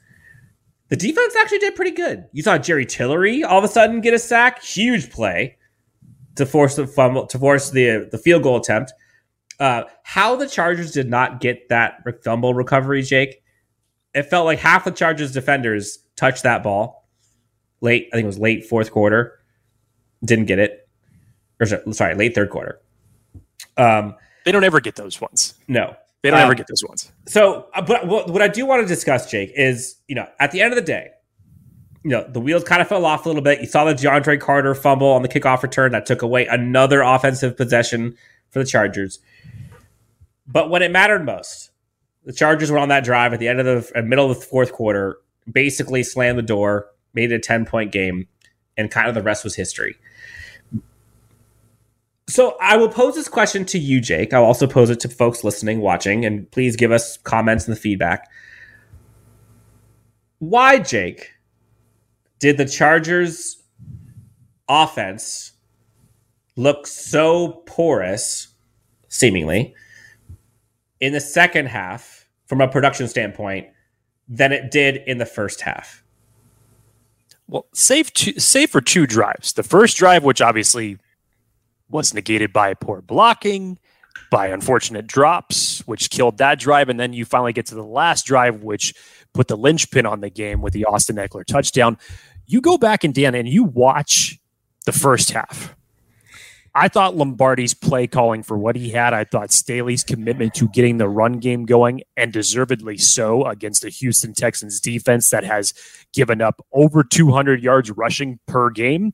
the defense actually did pretty good. You saw Jerry Tillery all of a sudden get a sack, huge play to force the fumble, to force the the field goal attempt. Uh, how the Chargers did not get that fumble recovery, Jake? It felt like half the Chargers defenders touched that ball. Late, I think it was late fourth quarter. Didn't get it. Or sorry, late third quarter. Um, they don't ever get those ones. No, they don't um, ever get those ones. So, but what I do want to discuss, Jake, is you know at the end of the day, you know the wheels kind of fell off a little bit. You saw the DeAndre Carter fumble on the kickoff return that took away another offensive possession for the Chargers. But when it mattered most, the Chargers were on that drive at the end of the at middle of the fourth quarter. Basically, slammed the door. Made it a ten-point game, and kind of the rest was history. So I will pose this question to you, Jake. I'll also pose it to folks listening, watching, and please give us comments and the feedback. Why, Jake, did the Chargers offense looked so porous, seemingly, in the second half from a production standpoint than it did in the first half? Well, save, two, save for two drives. The first drive, which obviously was negated by poor blocking, by unfortunate drops, which killed that drive. And then you finally get to the last drive, which put the linchpin on the game with the Austin Eckler touchdown. You go back, and Dan, and you watch the first half. I thought Lombardi's play calling for what he had. I thought Staley's commitment to getting the run game going, and deservedly so, against the Houston Texans defense that has given up over two hundred yards rushing per game.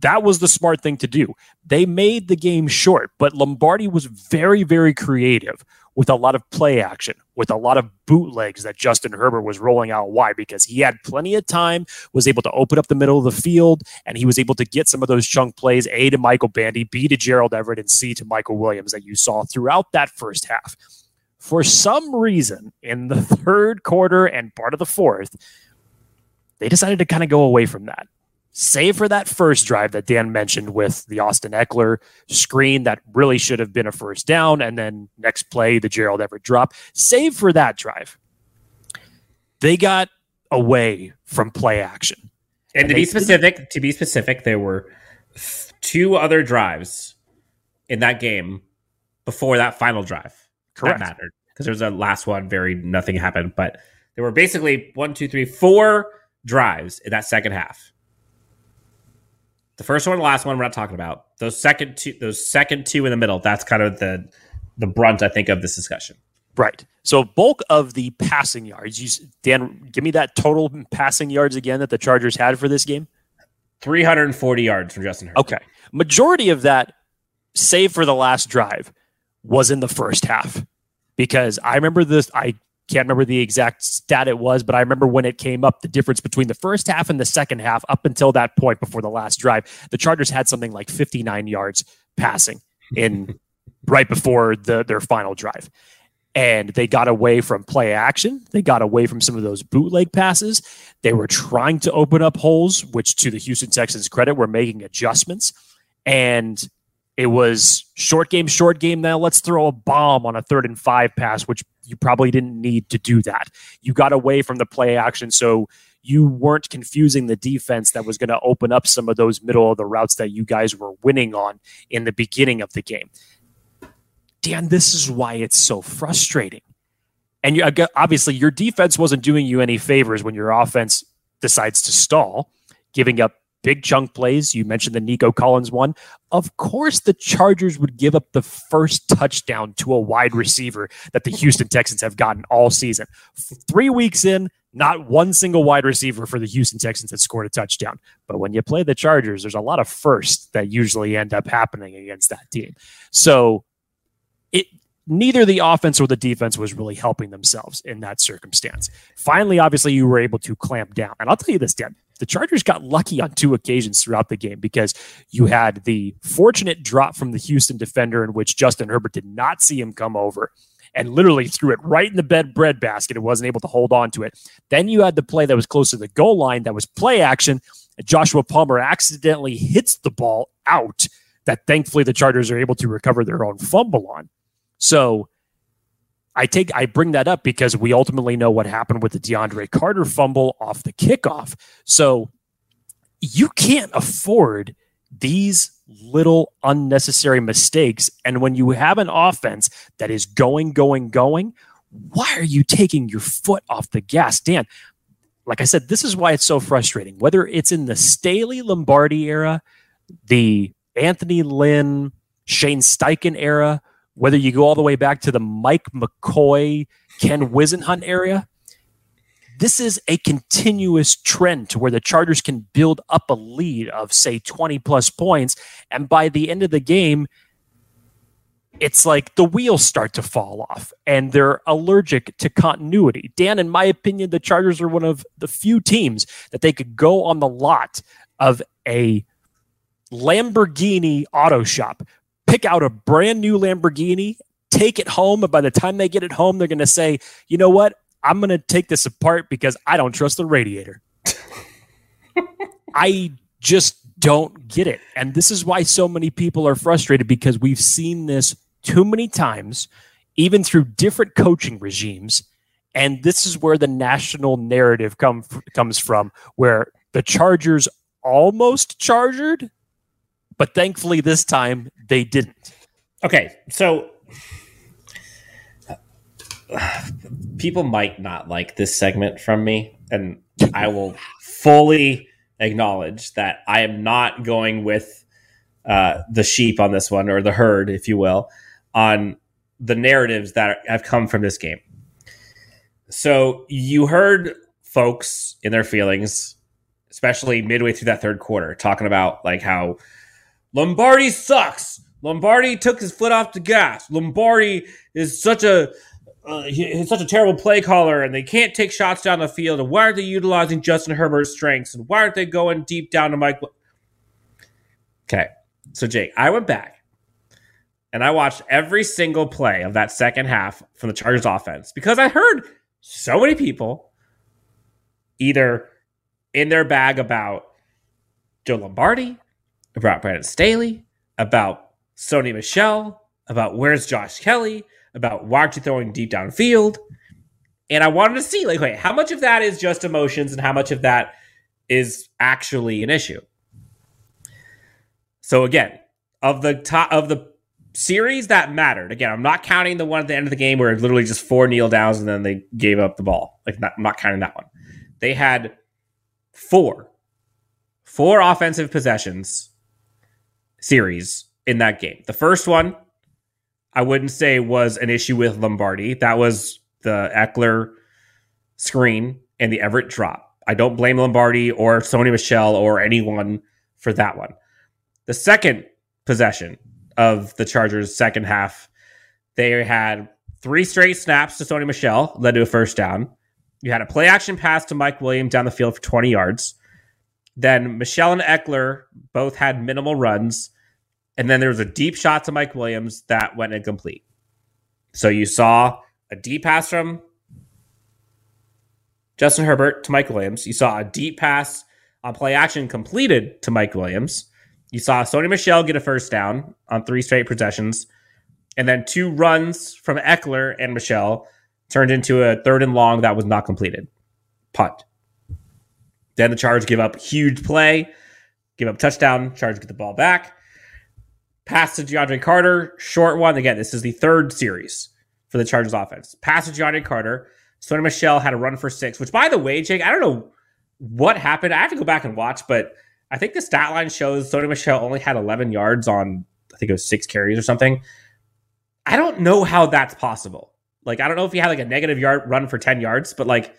That was the smart thing to do. They made the game short, but Lombardi was very, very creative with a lot of play action, with a lot of bootlegs that Justin Herbert was rolling out wide because he had plenty of time, was able to open up the middle of the field, and he was able to get some of those chunk plays, A, to Michael Bandy, B, to Gerald Everett, and C, to Michael Williams that you saw throughout that first half. For some reason, in the third quarter and part of the fourth, they decided to kind of go away from that. Save for that first drive that Dan mentioned with the Austin Eckler screen that really should have been a first down, and then next play, the Gerald Everett drop. Save for that drive, they got away from play action. And, and to they, be specific, to be specific, there were two other drives in that game before that final drive. Correct. That mattered, because there was a last one, very nothing happened, but there were basically one, two, three, four drives in that second half. The first one, the last one, we're not talking about. Those second two, those second two in the middle, that's kind of the the brunt, I think, of this discussion. Right. So bulk of the passing yards. You, Dan, give me that total passing yards again that the Chargers had for this game. three hundred forty yards from Justin Herbert. Okay. Majority of that, save for the last drive, was in the first half. Because I remember this... I. Can't remember the exact stat it was, but I remember when it came up, the difference between the first half and the second half up until that point before the last drive, the Chargers had something like fifty-nine yards passing in right before the, their final drive. And they got away from play action. They got away from some of those bootleg passes. They were trying to open up holes, which to the Houston Texans' credit, were making adjustments. And it was short game, short game. Now let's throw a bomb on a third and five pass, which you probably didn't need to do that. You got away from the play action, so you weren't confusing the defense that was going to open up some of those middle of the routes that you guys were winning on in the beginning of the game. Dan, this is why it's so frustrating. And you, obviously, your defense wasn't doing you any favors when your offense decides to stall, giving up big chunk plays. You mentioned the Nico Collins one. Of course, the Chargers would give up the first touchdown to a wide receiver that the Houston Texans have gotten all season. Three weeks in, not one single wide receiver for the Houston Texans that scored a touchdown. But when you play the Chargers, there's a lot of firsts that usually end up happening against that team. So it neither the offense or the defense was really helping themselves in that circumstance. Finally, obviously, you were able to clamp down. And I'll tell you this, Dan. The Chargers got lucky on two occasions throughout the game because you had the fortunate drop from the Houston defender in which Justin Herbert did not see him come over and literally threw it right in the bed bread basket and wasn't able to hold on to it. Then you had the play that was close to the goal line that was play action. Joshua Palmer accidentally hits the ball out that thankfully the Chargers are able to recover their own fumble on. So I take I bring that up because we ultimately know what happened with the DeAndre Carter fumble off the kickoff. So you can't afford these little unnecessary mistakes. And when you have an offense that is going, going, going, why are you taking your foot off the gas? Dan, like I said, this is why it's so frustrating. Whether it's in the Staley Lombardi era, the Anthony Lynn, Shane Steichen era, whether you go all the way back to the Mike McCoy, Ken Wisenhunt area, this is a continuous trend to where the Chargers can build up a lead of, say, twenty-plus points, and by the end of the game, it's like the wheels start to fall off, and they're allergic to continuity. Dan, in my opinion, the Chargers are one of the few teams that they could go on the lot of a Lamborghini auto shop, pick out a brand new Lamborghini, take it home, and by the time they get it home, they're going to say, you know what? I'm going to take this apart because I don't trust the radiator. I just don't get it. And this is why so many people are frustrated, because we've seen this too many times, even through different coaching regimes. And this is where the national narrative come, comes from, where the Chargers almost chargered, but thankfully this time they didn't. Okay, so people might not like this segment from me, and I will fully acknowledge that I am not going with uh, the sheep on this one, or the herd, if you will, on the narratives that have come from this game. So you heard folks in their feelings, especially midway through that third quarter, talking about like how Lombardi sucks. Lombardi took his foot off the gas. Lombardi is such a uh, he's such a terrible play caller, and they can't take shots down the field. And why aren't they utilizing Justin Herbert's strengths? And why aren't they going deep down to Mike? Okay, so Jake, I went back. And I watched every single play of that second half from the Chargers offense, because I heard so many people either in their bag about Joe Lombardi, about Brandon Staley, about Sony Michel, about where's Josh Kelley, about why aren't you throwing deep downfield? And I wanted to see, like, wait, how much of that is just emotions and how much of that is actually an issue? So again, of the top of the series that mattered. Again, I'm not counting the one at the end of the game where it literally just four kneel downs and then they gave up the ball. Like, not, I'm not counting that one. They had four, four offensive possessions series in that game. The first one, I wouldn't say was an issue with Lombardi. That was the Eckler screen and the Everett drop. I don't blame Lombardi or Sony Michel or anyone for that one. The second possession of the Chargers' second half, they had three straight snaps to Sony Michel, led to a first down. You had a play-action pass to Mike Williams down the field for twenty yards. Then Michel and Eckler both had minimal runs. And then there was a deep shot to Mike Williams that went incomplete. So you saw a deep pass from Justin Herbert to Mike Williams. You saw a deep pass on play-action completed to Mike Williams. You saw Sony Michel get a first down on three straight possessions, and then two runs from Eckler and Michel turned into a third and long that was not completed. Punt. Then the Chargers give up huge play, give up touchdown, Chargers get the ball back. Pass to DeAndre Carter, short one. Again, this is the third series for the Chargers offense. Pass to DeAndre Carter. Sony Michel had a run for six, which, by the way, Jake, I don't know what happened. I have to go back and watch, but I think the stat line shows Sony Michel only had eleven yards on, I think it was six carries or something. I don't know how that's possible. Like, I don't know if he had like a negative yard run for ten yards, but like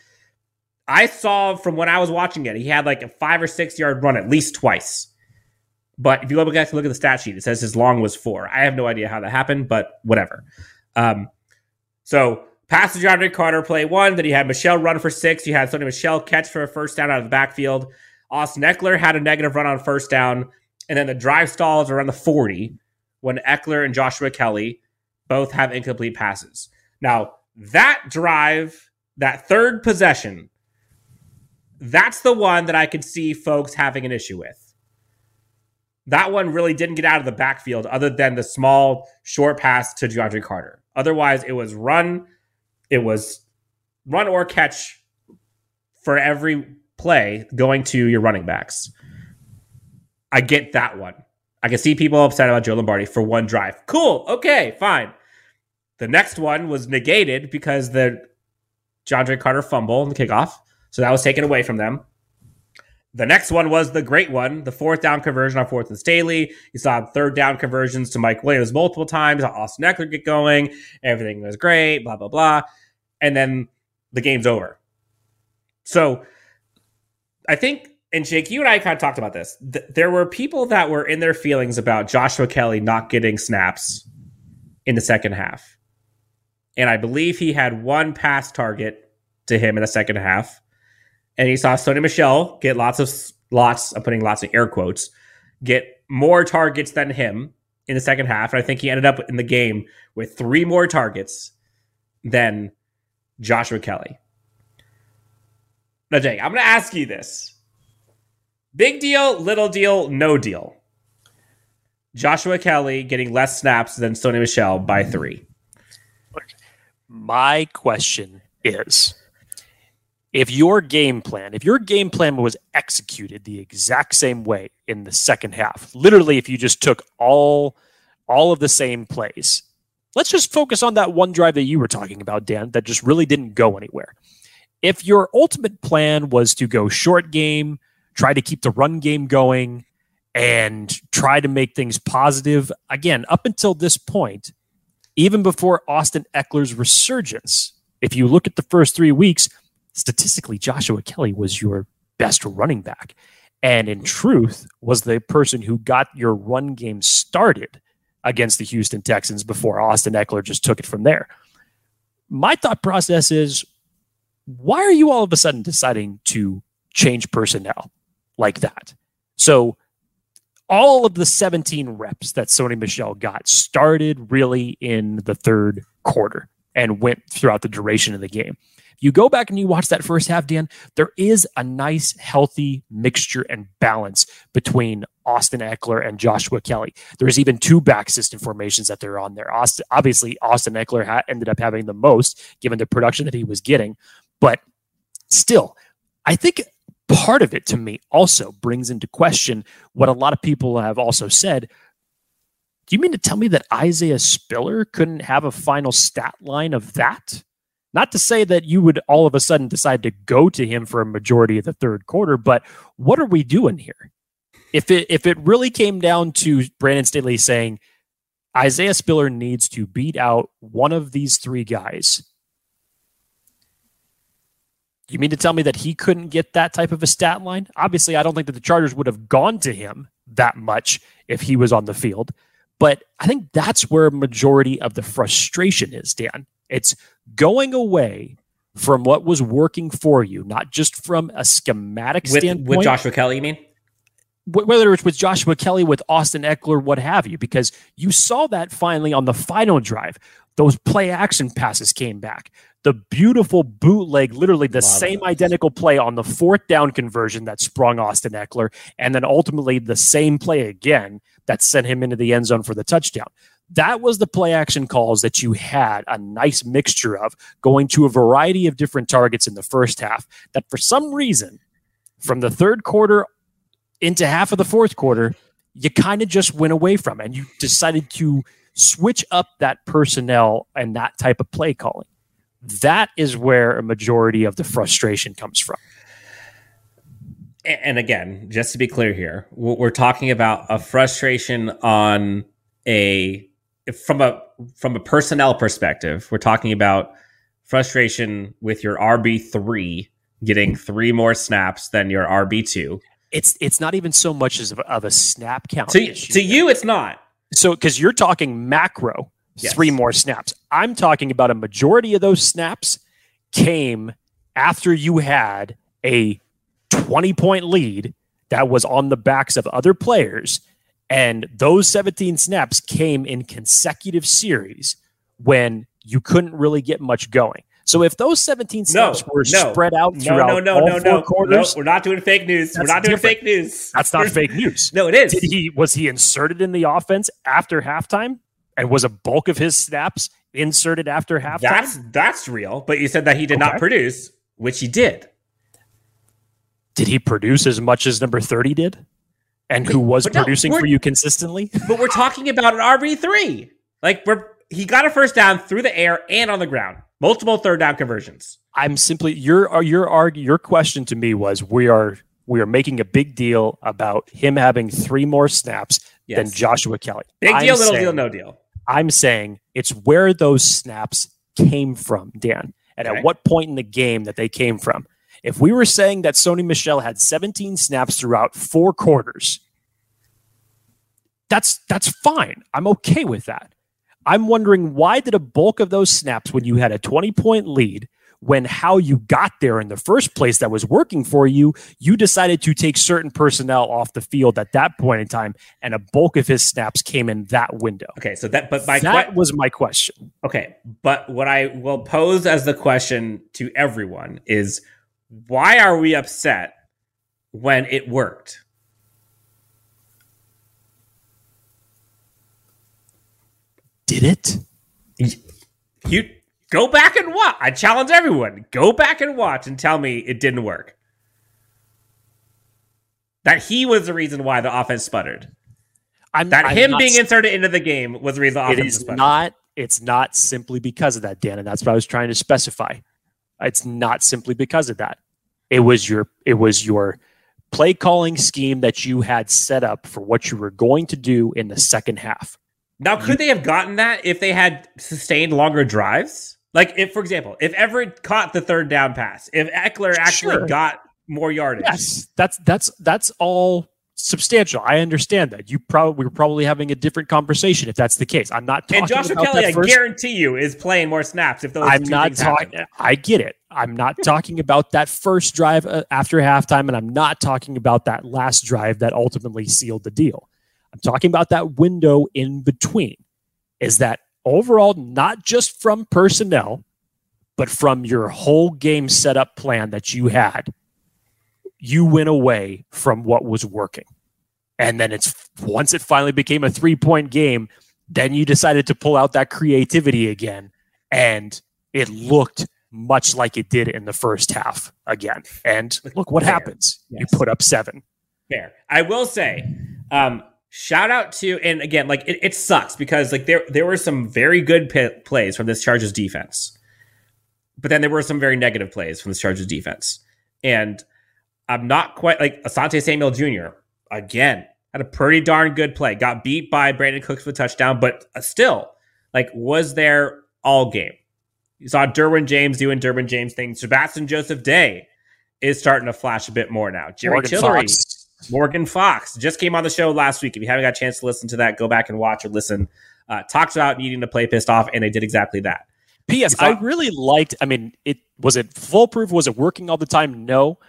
I saw from when I was watching it, he had like a five or six yard run at least twice. But if you look at, look at the stat sheet, it says his long was four. I have no idea how that happened, but whatever. Um, so pass to DeAndre Carter, play one. Then he had Michel run for six. You had Sony Michel catch for a first down out of the backfield. Austin Eckler had a negative run on first down, and then the drive stalls around the forty when Eckler and Joshua Kelley both have incomplete passes. Now, that drive, that third possession, that's the one that I could see folks having an issue with. That one really didn't get out of the backfield other than the small short pass to DeAndre Carter. Otherwise, it was run, it was run or catch for every play going to your running backs. I get that one. I can see people upset about Joe Lombardi for one drive. Cool. Okay, fine. The next one was negated because the DeAndre Carter fumble in the kickoff. So that was taken away from them. The next one was the great one, the fourth down conversion on fourth and Staley. You saw third down conversions to Mike Williams multiple times. Austin Eckler get going. Everything was great, blah, blah, blah. And then the game's over. So I think, and Jake, you and I kind of talked about this. Th- there were people that were in their feelings about Joshua Kelley not getting snaps in the second half. And I believe he had one pass target to him in the second half. And he saw Sony Michel get lots of, lots, I'm putting lots of air quotes, get more targets than him in the second half. And I think he ended up in the game with three more targets than Joshua Kelley. Now, Jake, I'm going to ask you this. Big deal, little deal, no deal. Joshua Kelley getting less snaps than Sony Michel by three. My question is, if your game plan, if your game plan was executed the exact same way in the second half, literally if you just took all, all of the same plays, let's just focus on that one drive that you were talking about, Dan, that just really didn't go anywhere. If your ultimate plan was to go short game, try to keep the run game going, and try to make things positive, again, up until this point, even before Austin Eckler's resurgence, if you look at the first three weeks, statistically, Joshua Kelley was your best running back. And in truth, was the person who got your run game started against the Houston Texans before Austin Eckler just took it from there. My thought process is, why are you all of a sudden deciding to change personnel like that? So all of the seventeen reps that Sony Michel got started really in the third quarter and went throughout the duration of the game. You go back and you watch that first half, Dan, there is a nice, healthy mixture and balance between Austin Eckler and Joshua Kelley. There's even two back system formations that they're on there. Austin, obviously, Austin Eckler ha- ended up having the most, given the production that he was getting. But still, I think part of it, to me, also brings into question what a lot of people have also said. Do you mean to tell me that Isaiah Spiller couldn't have a final stat line of that? Not to say that you would all of a sudden decide to go to him for a majority of the third quarter, but what are we doing here? If it if it really came down to Brandon Staley saying, Isaiah Spiller needs to beat out one of these three guys, you mean to tell me that he couldn't get that type of a stat line? Obviously, I don't think that the Chargers would have gone to him that much if he was on the field, but I think that's where a majority of the frustration is, Dan. It's going away from what was working for you, not just from a schematic with, standpoint. With Joshua Kelley, you mean? Whether it's with Joshua Kelley, with Austin Eckler, what have you, because you saw that finally on the final drive. Those play action passes came back. The beautiful bootleg, literally the same identical play on the fourth down conversion that sprung Austin Eckler, and then ultimately the same play again that sent him into the end zone for the touchdown. That was the play action calls that you had a nice mixture of, going to a variety of different targets in the first half that for some reason from the third quarter into half of the fourth quarter, you kind of just went away from it, and you decided to switch up that personnel and that type of play calling. That is where a majority of the frustration comes from. And again, just to be clear here, we're talking about a frustration on a From a from a personnel perspective, we're talking about frustration with your R B three getting three more snaps than your R B two. It's it's not even so much as of, of a snap count. To, issue. to you, it's not. So because you're talking macro, yes. Three more snaps. I'm talking about a majority of those snaps came after you had a twenty-point lead that was on the backs of other players. And those seventeen snaps came in consecutive series when you couldn't really get much going. So if those seventeen snaps no, were no, spread out no, throughout no, no, all no, four no, quarters... No, we're not doing fake news. We're not doing different. fake news. That's not fake news. No, it is. Did he, was he inserted in the offense after halftime? And was a bulk of his snaps inserted after halftime? That's, that's real. But you said that he did okay. not produce, which he did. Did he produce as much as number thirty did? And who was but producing no, for you consistently? But we're talking about an R B three. Like we're he got a first down through the air and on the ground. Multiple third down conversions. I'm simply your your your question to me was we are we are making a big deal about him having three more snaps yes. than Joshua Kelley. Big I'm deal, saying, little deal, no deal. I'm saying it's where those snaps came from, Dan, and okay. at what point in the game that they came from. If we were saying that Sony Michel had seventeen snaps throughout four quarters, that's that's fine. I'm okay with that. I'm wondering why did a bulk of those snaps when you had a twenty-point lead, when how you got there in the first place that was working for you, you decided to take certain personnel off the field at that point in time, and a bulk of his snaps came in that window. Okay, so that but my that que- was my question. Okay, but what I will pose as the question to everyone is, why are we upset when it worked. Did it? You, you go back and watch. I challenge everyone. Go back and watch and tell me it didn't work. That he was the reason why the offense sputtered. I'm, that I'm him being st- inserted into the game was the reason the offense sputtered. Not, it's not simply because of that, Dan, and that's what I was trying to specify. It's not simply because of that. It was your it was your play calling scheme that you had set up for what you were going to do in the second half. Now, could they have gotten that if they had sustained longer drives? Like, if, for example, if Everett caught the third down pass, if Eckler actually sure. got more yardage. Yes, that's that's that's all substantial. I understand that. You probably we're probably having a different conversation if that's the case. I'm not talking about that. And Joshua Kelley, I first. guarantee you, is playing more snaps if those I'm two not things ta- happen. I get it. I'm not talking about that first drive uh, after halftime, and I'm not talking about that last drive that ultimately sealed the deal. I'm talking about that window in between. Is that overall, not just from personnel, but from your whole game setup plan that you had, you went away from what was working. And then it's once it finally became a three-point game, then you decided to pull out that creativity again, and it looked much like it did in the first half again. And look what Fair. happens. Yes. You put up seven. Fair. I will say... Um, Shout out to, and again, like it, it sucks because like there there were some very good p- plays from this Chargers defense, but then there were some very negative plays from this Chargers defense. And I'm not quite like Asante Samuel Junior again had a pretty darn good play, got beat by Brandon Cooks for a touchdown, but still like was there all game. You saw Derwin James doing Derwin James things. Sebastian Joseph Day is starting to flash a bit more now. Jerry Tillery. Morgan Fox just came on the show last week. If you haven't got a chance to listen to that, go back and watch or listen. Uh, talks about needing to play pissed off, and they did exactly that. P S. Saw- I really liked, I mean, it was it foolproof? Was it working all the time? No.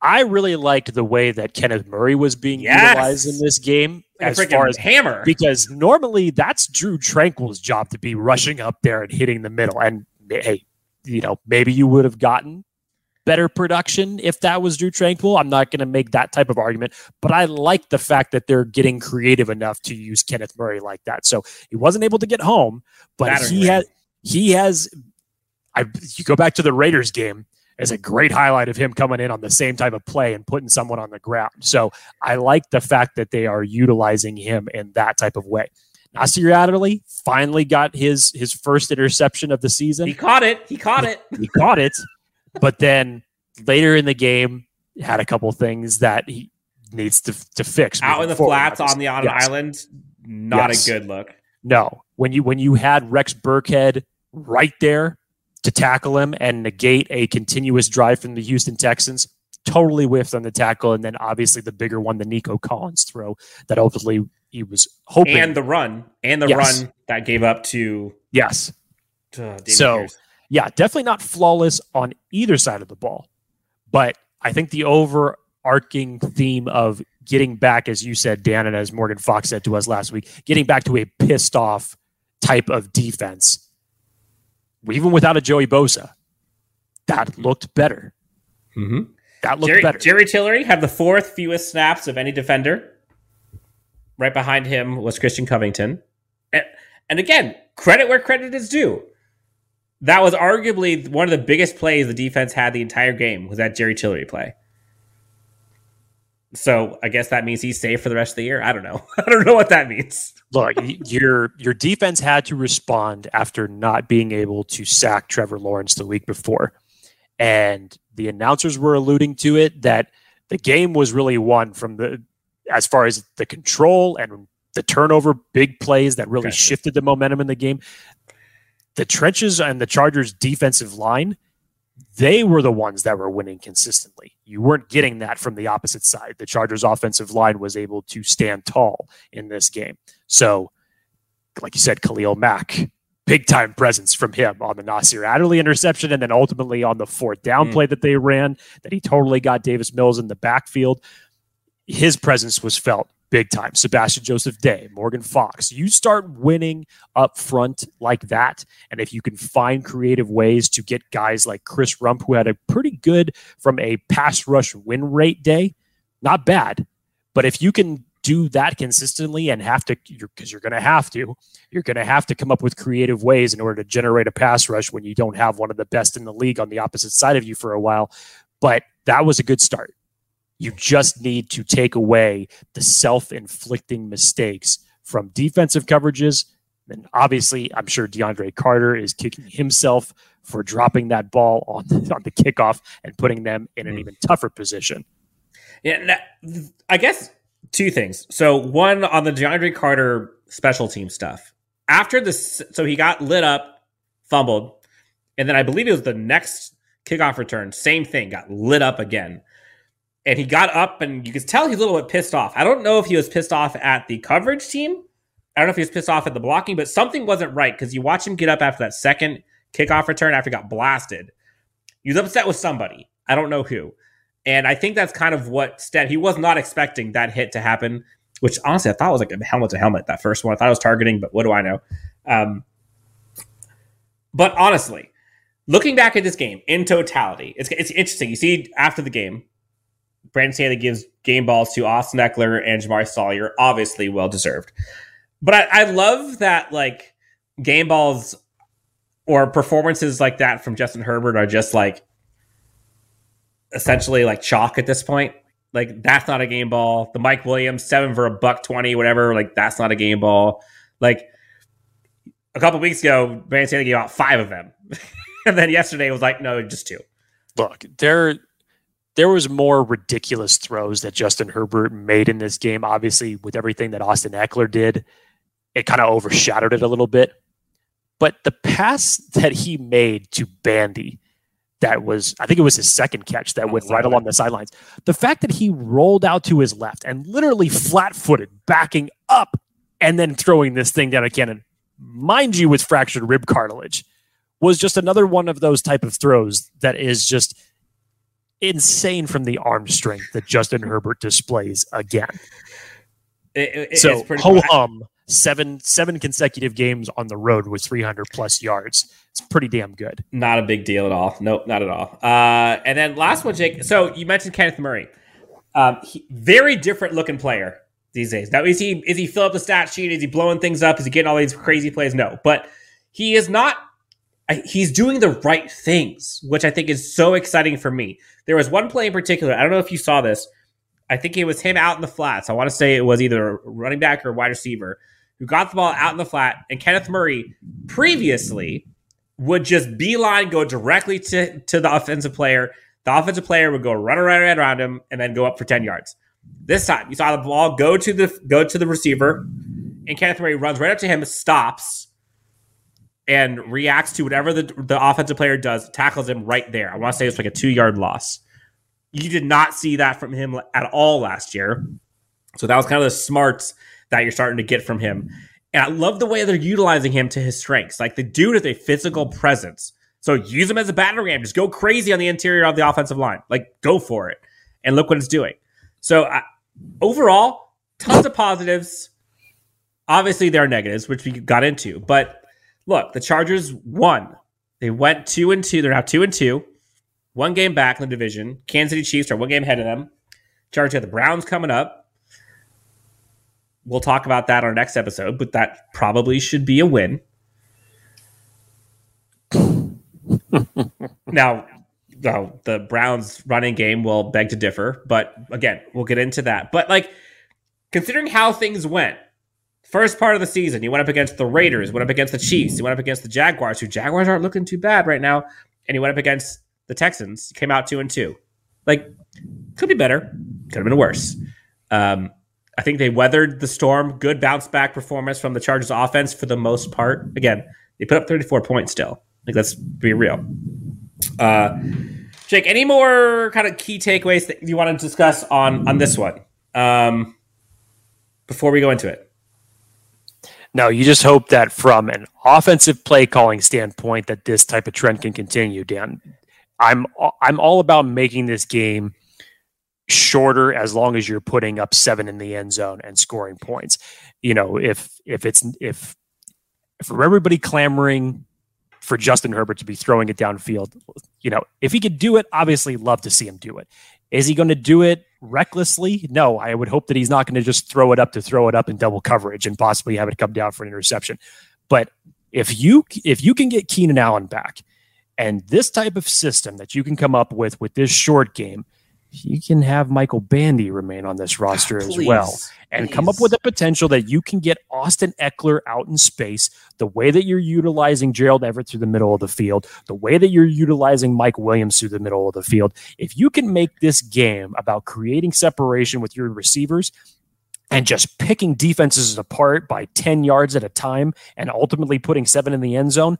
I really liked the way that Kenneth Murray was being yes. utilized in this game. Like as far as hammer. Because normally that's Drew Tranquil's job to be rushing up there and hitting the middle. And hey, you know, maybe you would have gotten better production if that was Drew Tranquil. I'm not going to make that type of argument, but I like the fact that they're getting creative enough to use Kenneth Murray like that. So he wasn't able to get home, but Saturday. he has, he has, I, you go back to the Raiders game as a great highlight of him coming in on the same type of play and putting someone on the ground. So I like the fact that they are utilizing him in that type of way. Nasir Adderley finally got his, his first interception of the season. He caught it. He caught it. He, he caught it. But then later in the game, had a couple things that he needs to to fix. Out in the forward. flats on the on yes. island, not yes. a good look. No, when you when you had Rex Burkhead right there to tackle him and negate a continuous drive from the Houston Texans, totally whiffed on the tackle, and then obviously the bigger one, the Nico Collins throw that ultimately he was hoping, and the run and the yes. run that gave up to yes. To David so. Pierce. Yeah, definitely not flawless on either side of the ball. But I think the overarching theme of getting back, as you said, Dan, and as Morgan Fox said to us last week, getting back to a pissed off type of defense, even without a Joey Bosa, that looked better. Mm-hmm. That looked Jerry, better. Jerry Tillery had the fourth fewest snaps of any defender. Right behind him was Christian Covington. And, and again, credit where credit is due. That was arguably one of the biggest plays the defense had the entire game was that Jerry Tillery play. So I guess that means he's safe for the rest of the year. I don't know. I don't know what that means. Look, your your defense had to respond after not being able to sack Trevor Lawrence the week before. And the announcers were alluding to it that the game was really won from the as far as the control and the turnover big plays that really okay. shifted the momentum in the game. The trenches and the Chargers' defensive line, they were the ones that were winning consistently. You weren't getting that from the opposite side. The Chargers' offensive line was able to stand tall in this game. So, like you said, Khalil Mack, big-time presence from him on the Nasir Adderley interception and then ultimately on the fourth down mm. play that they ran, that he totally got Davis Mills in the backfield. His presence was felt. Big time. Sebastian Joseph Day, Morgan Fox. You start winning up front like that. And if you can find creative ways to get guys like Chris Rump, who had a pretty good from a pass rush win rate day, Not bad. But if you can do that consistently and have to, because you're, you're going to have to, you're going to have to come up with creative ways in order to generate a pass rush when you don't have one of the best in the league on the opposite side of you for a while. But that was a good start. You just need to take away the self-inflicting mistakes from defensive coverages. And obviously, I'm sure DeAndre Carter is kicking himself for dropping that ball on the, on the kickoff and putting them in an even tougher position. Yeah, I guess two things. So one, on the DeAndre Carter special team stuff. After this, so he got lit up, fumbled, and then I believe it was the next kickoff return. Same thing, got lit up again. And he got up, and you could tell he's a little bit pissed off. I don't know if he was pissed off at the coverage team. I don't know if he was pissed off at the blocking, but something wasn't right because you watch him get up after that second kickoff return after he got blasted. He was upset with somebody. I don't know who. And I think that's kind of what Stan, he was not expecting that hit to happen, which honestly I thought was like a helmet to helmet, that first one. I thought it was targeting, but what do I know? Um, but honestly, looking back at this game in totality, it's, it's interesting. You see after the game, Brandon Staley gives game balls to Austin Eckler and Jamaree Salyer, obviously well-deserved. But I, I love that, like, game balls or performances like that from Justin Herbert are just, like, essentially, like, chalk at this point. Like, that's not a game ball. The Mike Williams, seven for a buck twenty, whatever, like, that's not a game ball. Like, a couple weeks ago, Brandon Staley gave out five of them. And then yesterday was like, no, just two. Look, they're... There was more ridiculous throws that Justin Herbert made in this game. Obviously, with everything that Austin Eckler did, it kind of overshadowed it a little bit. But the pass that he made to Bandy, that was, I think it was his second catch that went right along the sidelines. The fact that he rolled out to his left and literally flat-footed, backing up, and then throwing this thing down a cannon, mind you, with fractured rib cartilage, was just another one of those type of throws that is just... insane from the arm strength that Justin Herbert displays again. It, it, so ho hum, cool. seven seven consecutive games on the road with three hundred plus yards. It's pretty damn good. Not a big deal at all. Nope, not at all. Uh, and then last one, Jake. So you mentioned Kenneth Murray, um, he, very different looking player these days. Now is he is he filling up the stat sheet? Is he blowing things up? Is he getting all these crazy plays? No, but he is not. He's doing the right things, which I think is so exciting for me. There was one play in particular. I don't know if you saw this. I think it was him out in the flats. I want to say it was either a running back or a wide receiver who got the ball out in the flat. And Kenneth Murray previously would just beeline, go directly to, to the offensive player. The offensive player would go run around, around, around him and then go up for ten yards. This time, you saw the ball go to the go to the receiver, and Kenneth Murray runs right up to him, stops, and reacts to whatever the, the offensive player does, tackles him right there. I want to say it's like a two-yard loss. You did not see that from him at all last year. So that was kind of the smarts that you're starting to get from him. And I love the way they're utilizing him to his strengths. Like, the dude is a physical presence. So use him as a battering ram. Just go crazy on the interior of the offensive line. Like, go for it. And look what it's doing. So uh, overall, tons of positives. Obviously, there are negatives, which we got into. But... look, the Chargers won. They went two and two. They're now two and two. One game back in the division. Kansas City Chiefs are one game ahead of them. Chargers have the Browns coming up. We'll talk about that on our next episode, but that probably should be a win. Now, now, the Browns running game will beg to differ, but again, we'll get into that. But like, considering how things went, first part of the season, you went up against the Raiders, went up against the Chiefs, you went up against the Jaguars, who Jaguars aren't looking too bad right now, and you went up against the Texans, came out two and two. Like, could be better, could have been worse. Um, I think they weathered the storm. Good bounce-back performance from the Chargers offense for the most part. Again, they put up thirty-four points still. Like, let's be real. Uh, Jake, any more kind of key takeaways that you want to discuss on, on this one um, before we go into it? No, you just hope that from an offensive play calling standpoint that this type of trend can continue, Dan. I'm I'm all about making this game shorter as long as you're putting up seven in the end zone and scoring points. You know, if if it's if if for everybody clamoring for Justin Herbert to be throwing it downfield, you know, if he could do it, obviously love to see him do it. Is he going to do it recklessly? No, I would hope that he's not going to just throw it up to throw it up in double coverage and possibly have it come down for an interception. But if you if you can get Keenan Allen back and this type of system that you can come up with with this short game, you can have Michael Bandy remain on this roster oh, please, as well and please. come up with the potential that you can get Austin Eckler out in space the way that you're utilizing Gerald Everett through the middle of the field, the way that you're utilizing Mike Williams through the middle of the field. If you can make this game about creating separation with your receivers and just picking defenses apart by ten yards at a time and ultimately putting seven in the end zone,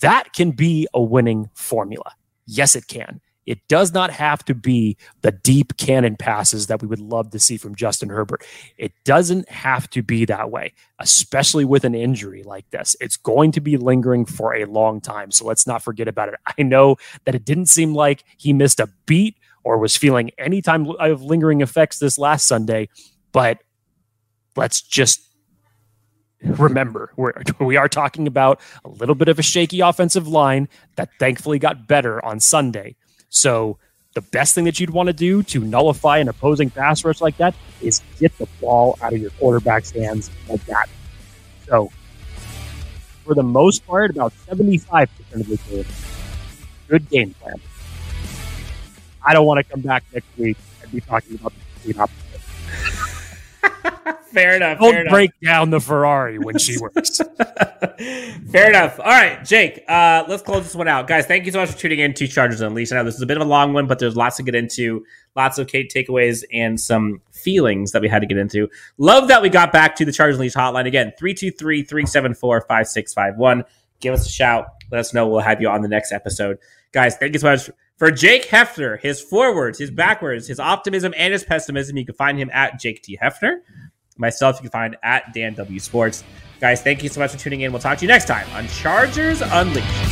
that can be a winning formula. Yes, it can. It does not have to be the deep cannon passes that we would love to see from Justin Herbert. It doesn't have to be that way, especially with an injury like this. It's going to be lingering for a long time, so let's not forget about it. I know that it didn't seem like he missed a beat or was feeling any time of lingering effects this last Sunday, but let's just remember, we're, we are talking about a little bit of a shaky offensive line that thankfully got better on Sunday. So the best thing that you'd want to do to nullify an opposing pass rush like that is get the ball out of your quarterback's hands like that. So for the most part, about seventy-five percent of the game, good game plan. I don't want to come back next week and be talking about the complete opposite. Fair enough. Don't fair break enough. down the Ferrari when she works. Fair enough. All right, Jake, uh, let's close this one out. Guys, thank you so much for tuning in to Chargers Unleashed. I know this is a bit of a long one, but there's lots to get into, lots of takeaways and some feelings that we had to get into. Love that we got back to the Chargers Unleashed hotline again, three two three, three seven four, five six five one. Give us a shout. Let us know. We'll have you on the next episode. Guys, thank you so much for Jake Hefner, his forwards, his backwards, his optimism, and his pessimism. You can find him at Jake T. Hefner. Myself, you can find at Dan W Sports. Guys, thank you so much for tuning in. We'll talk to you next time on Chargers Unleashed.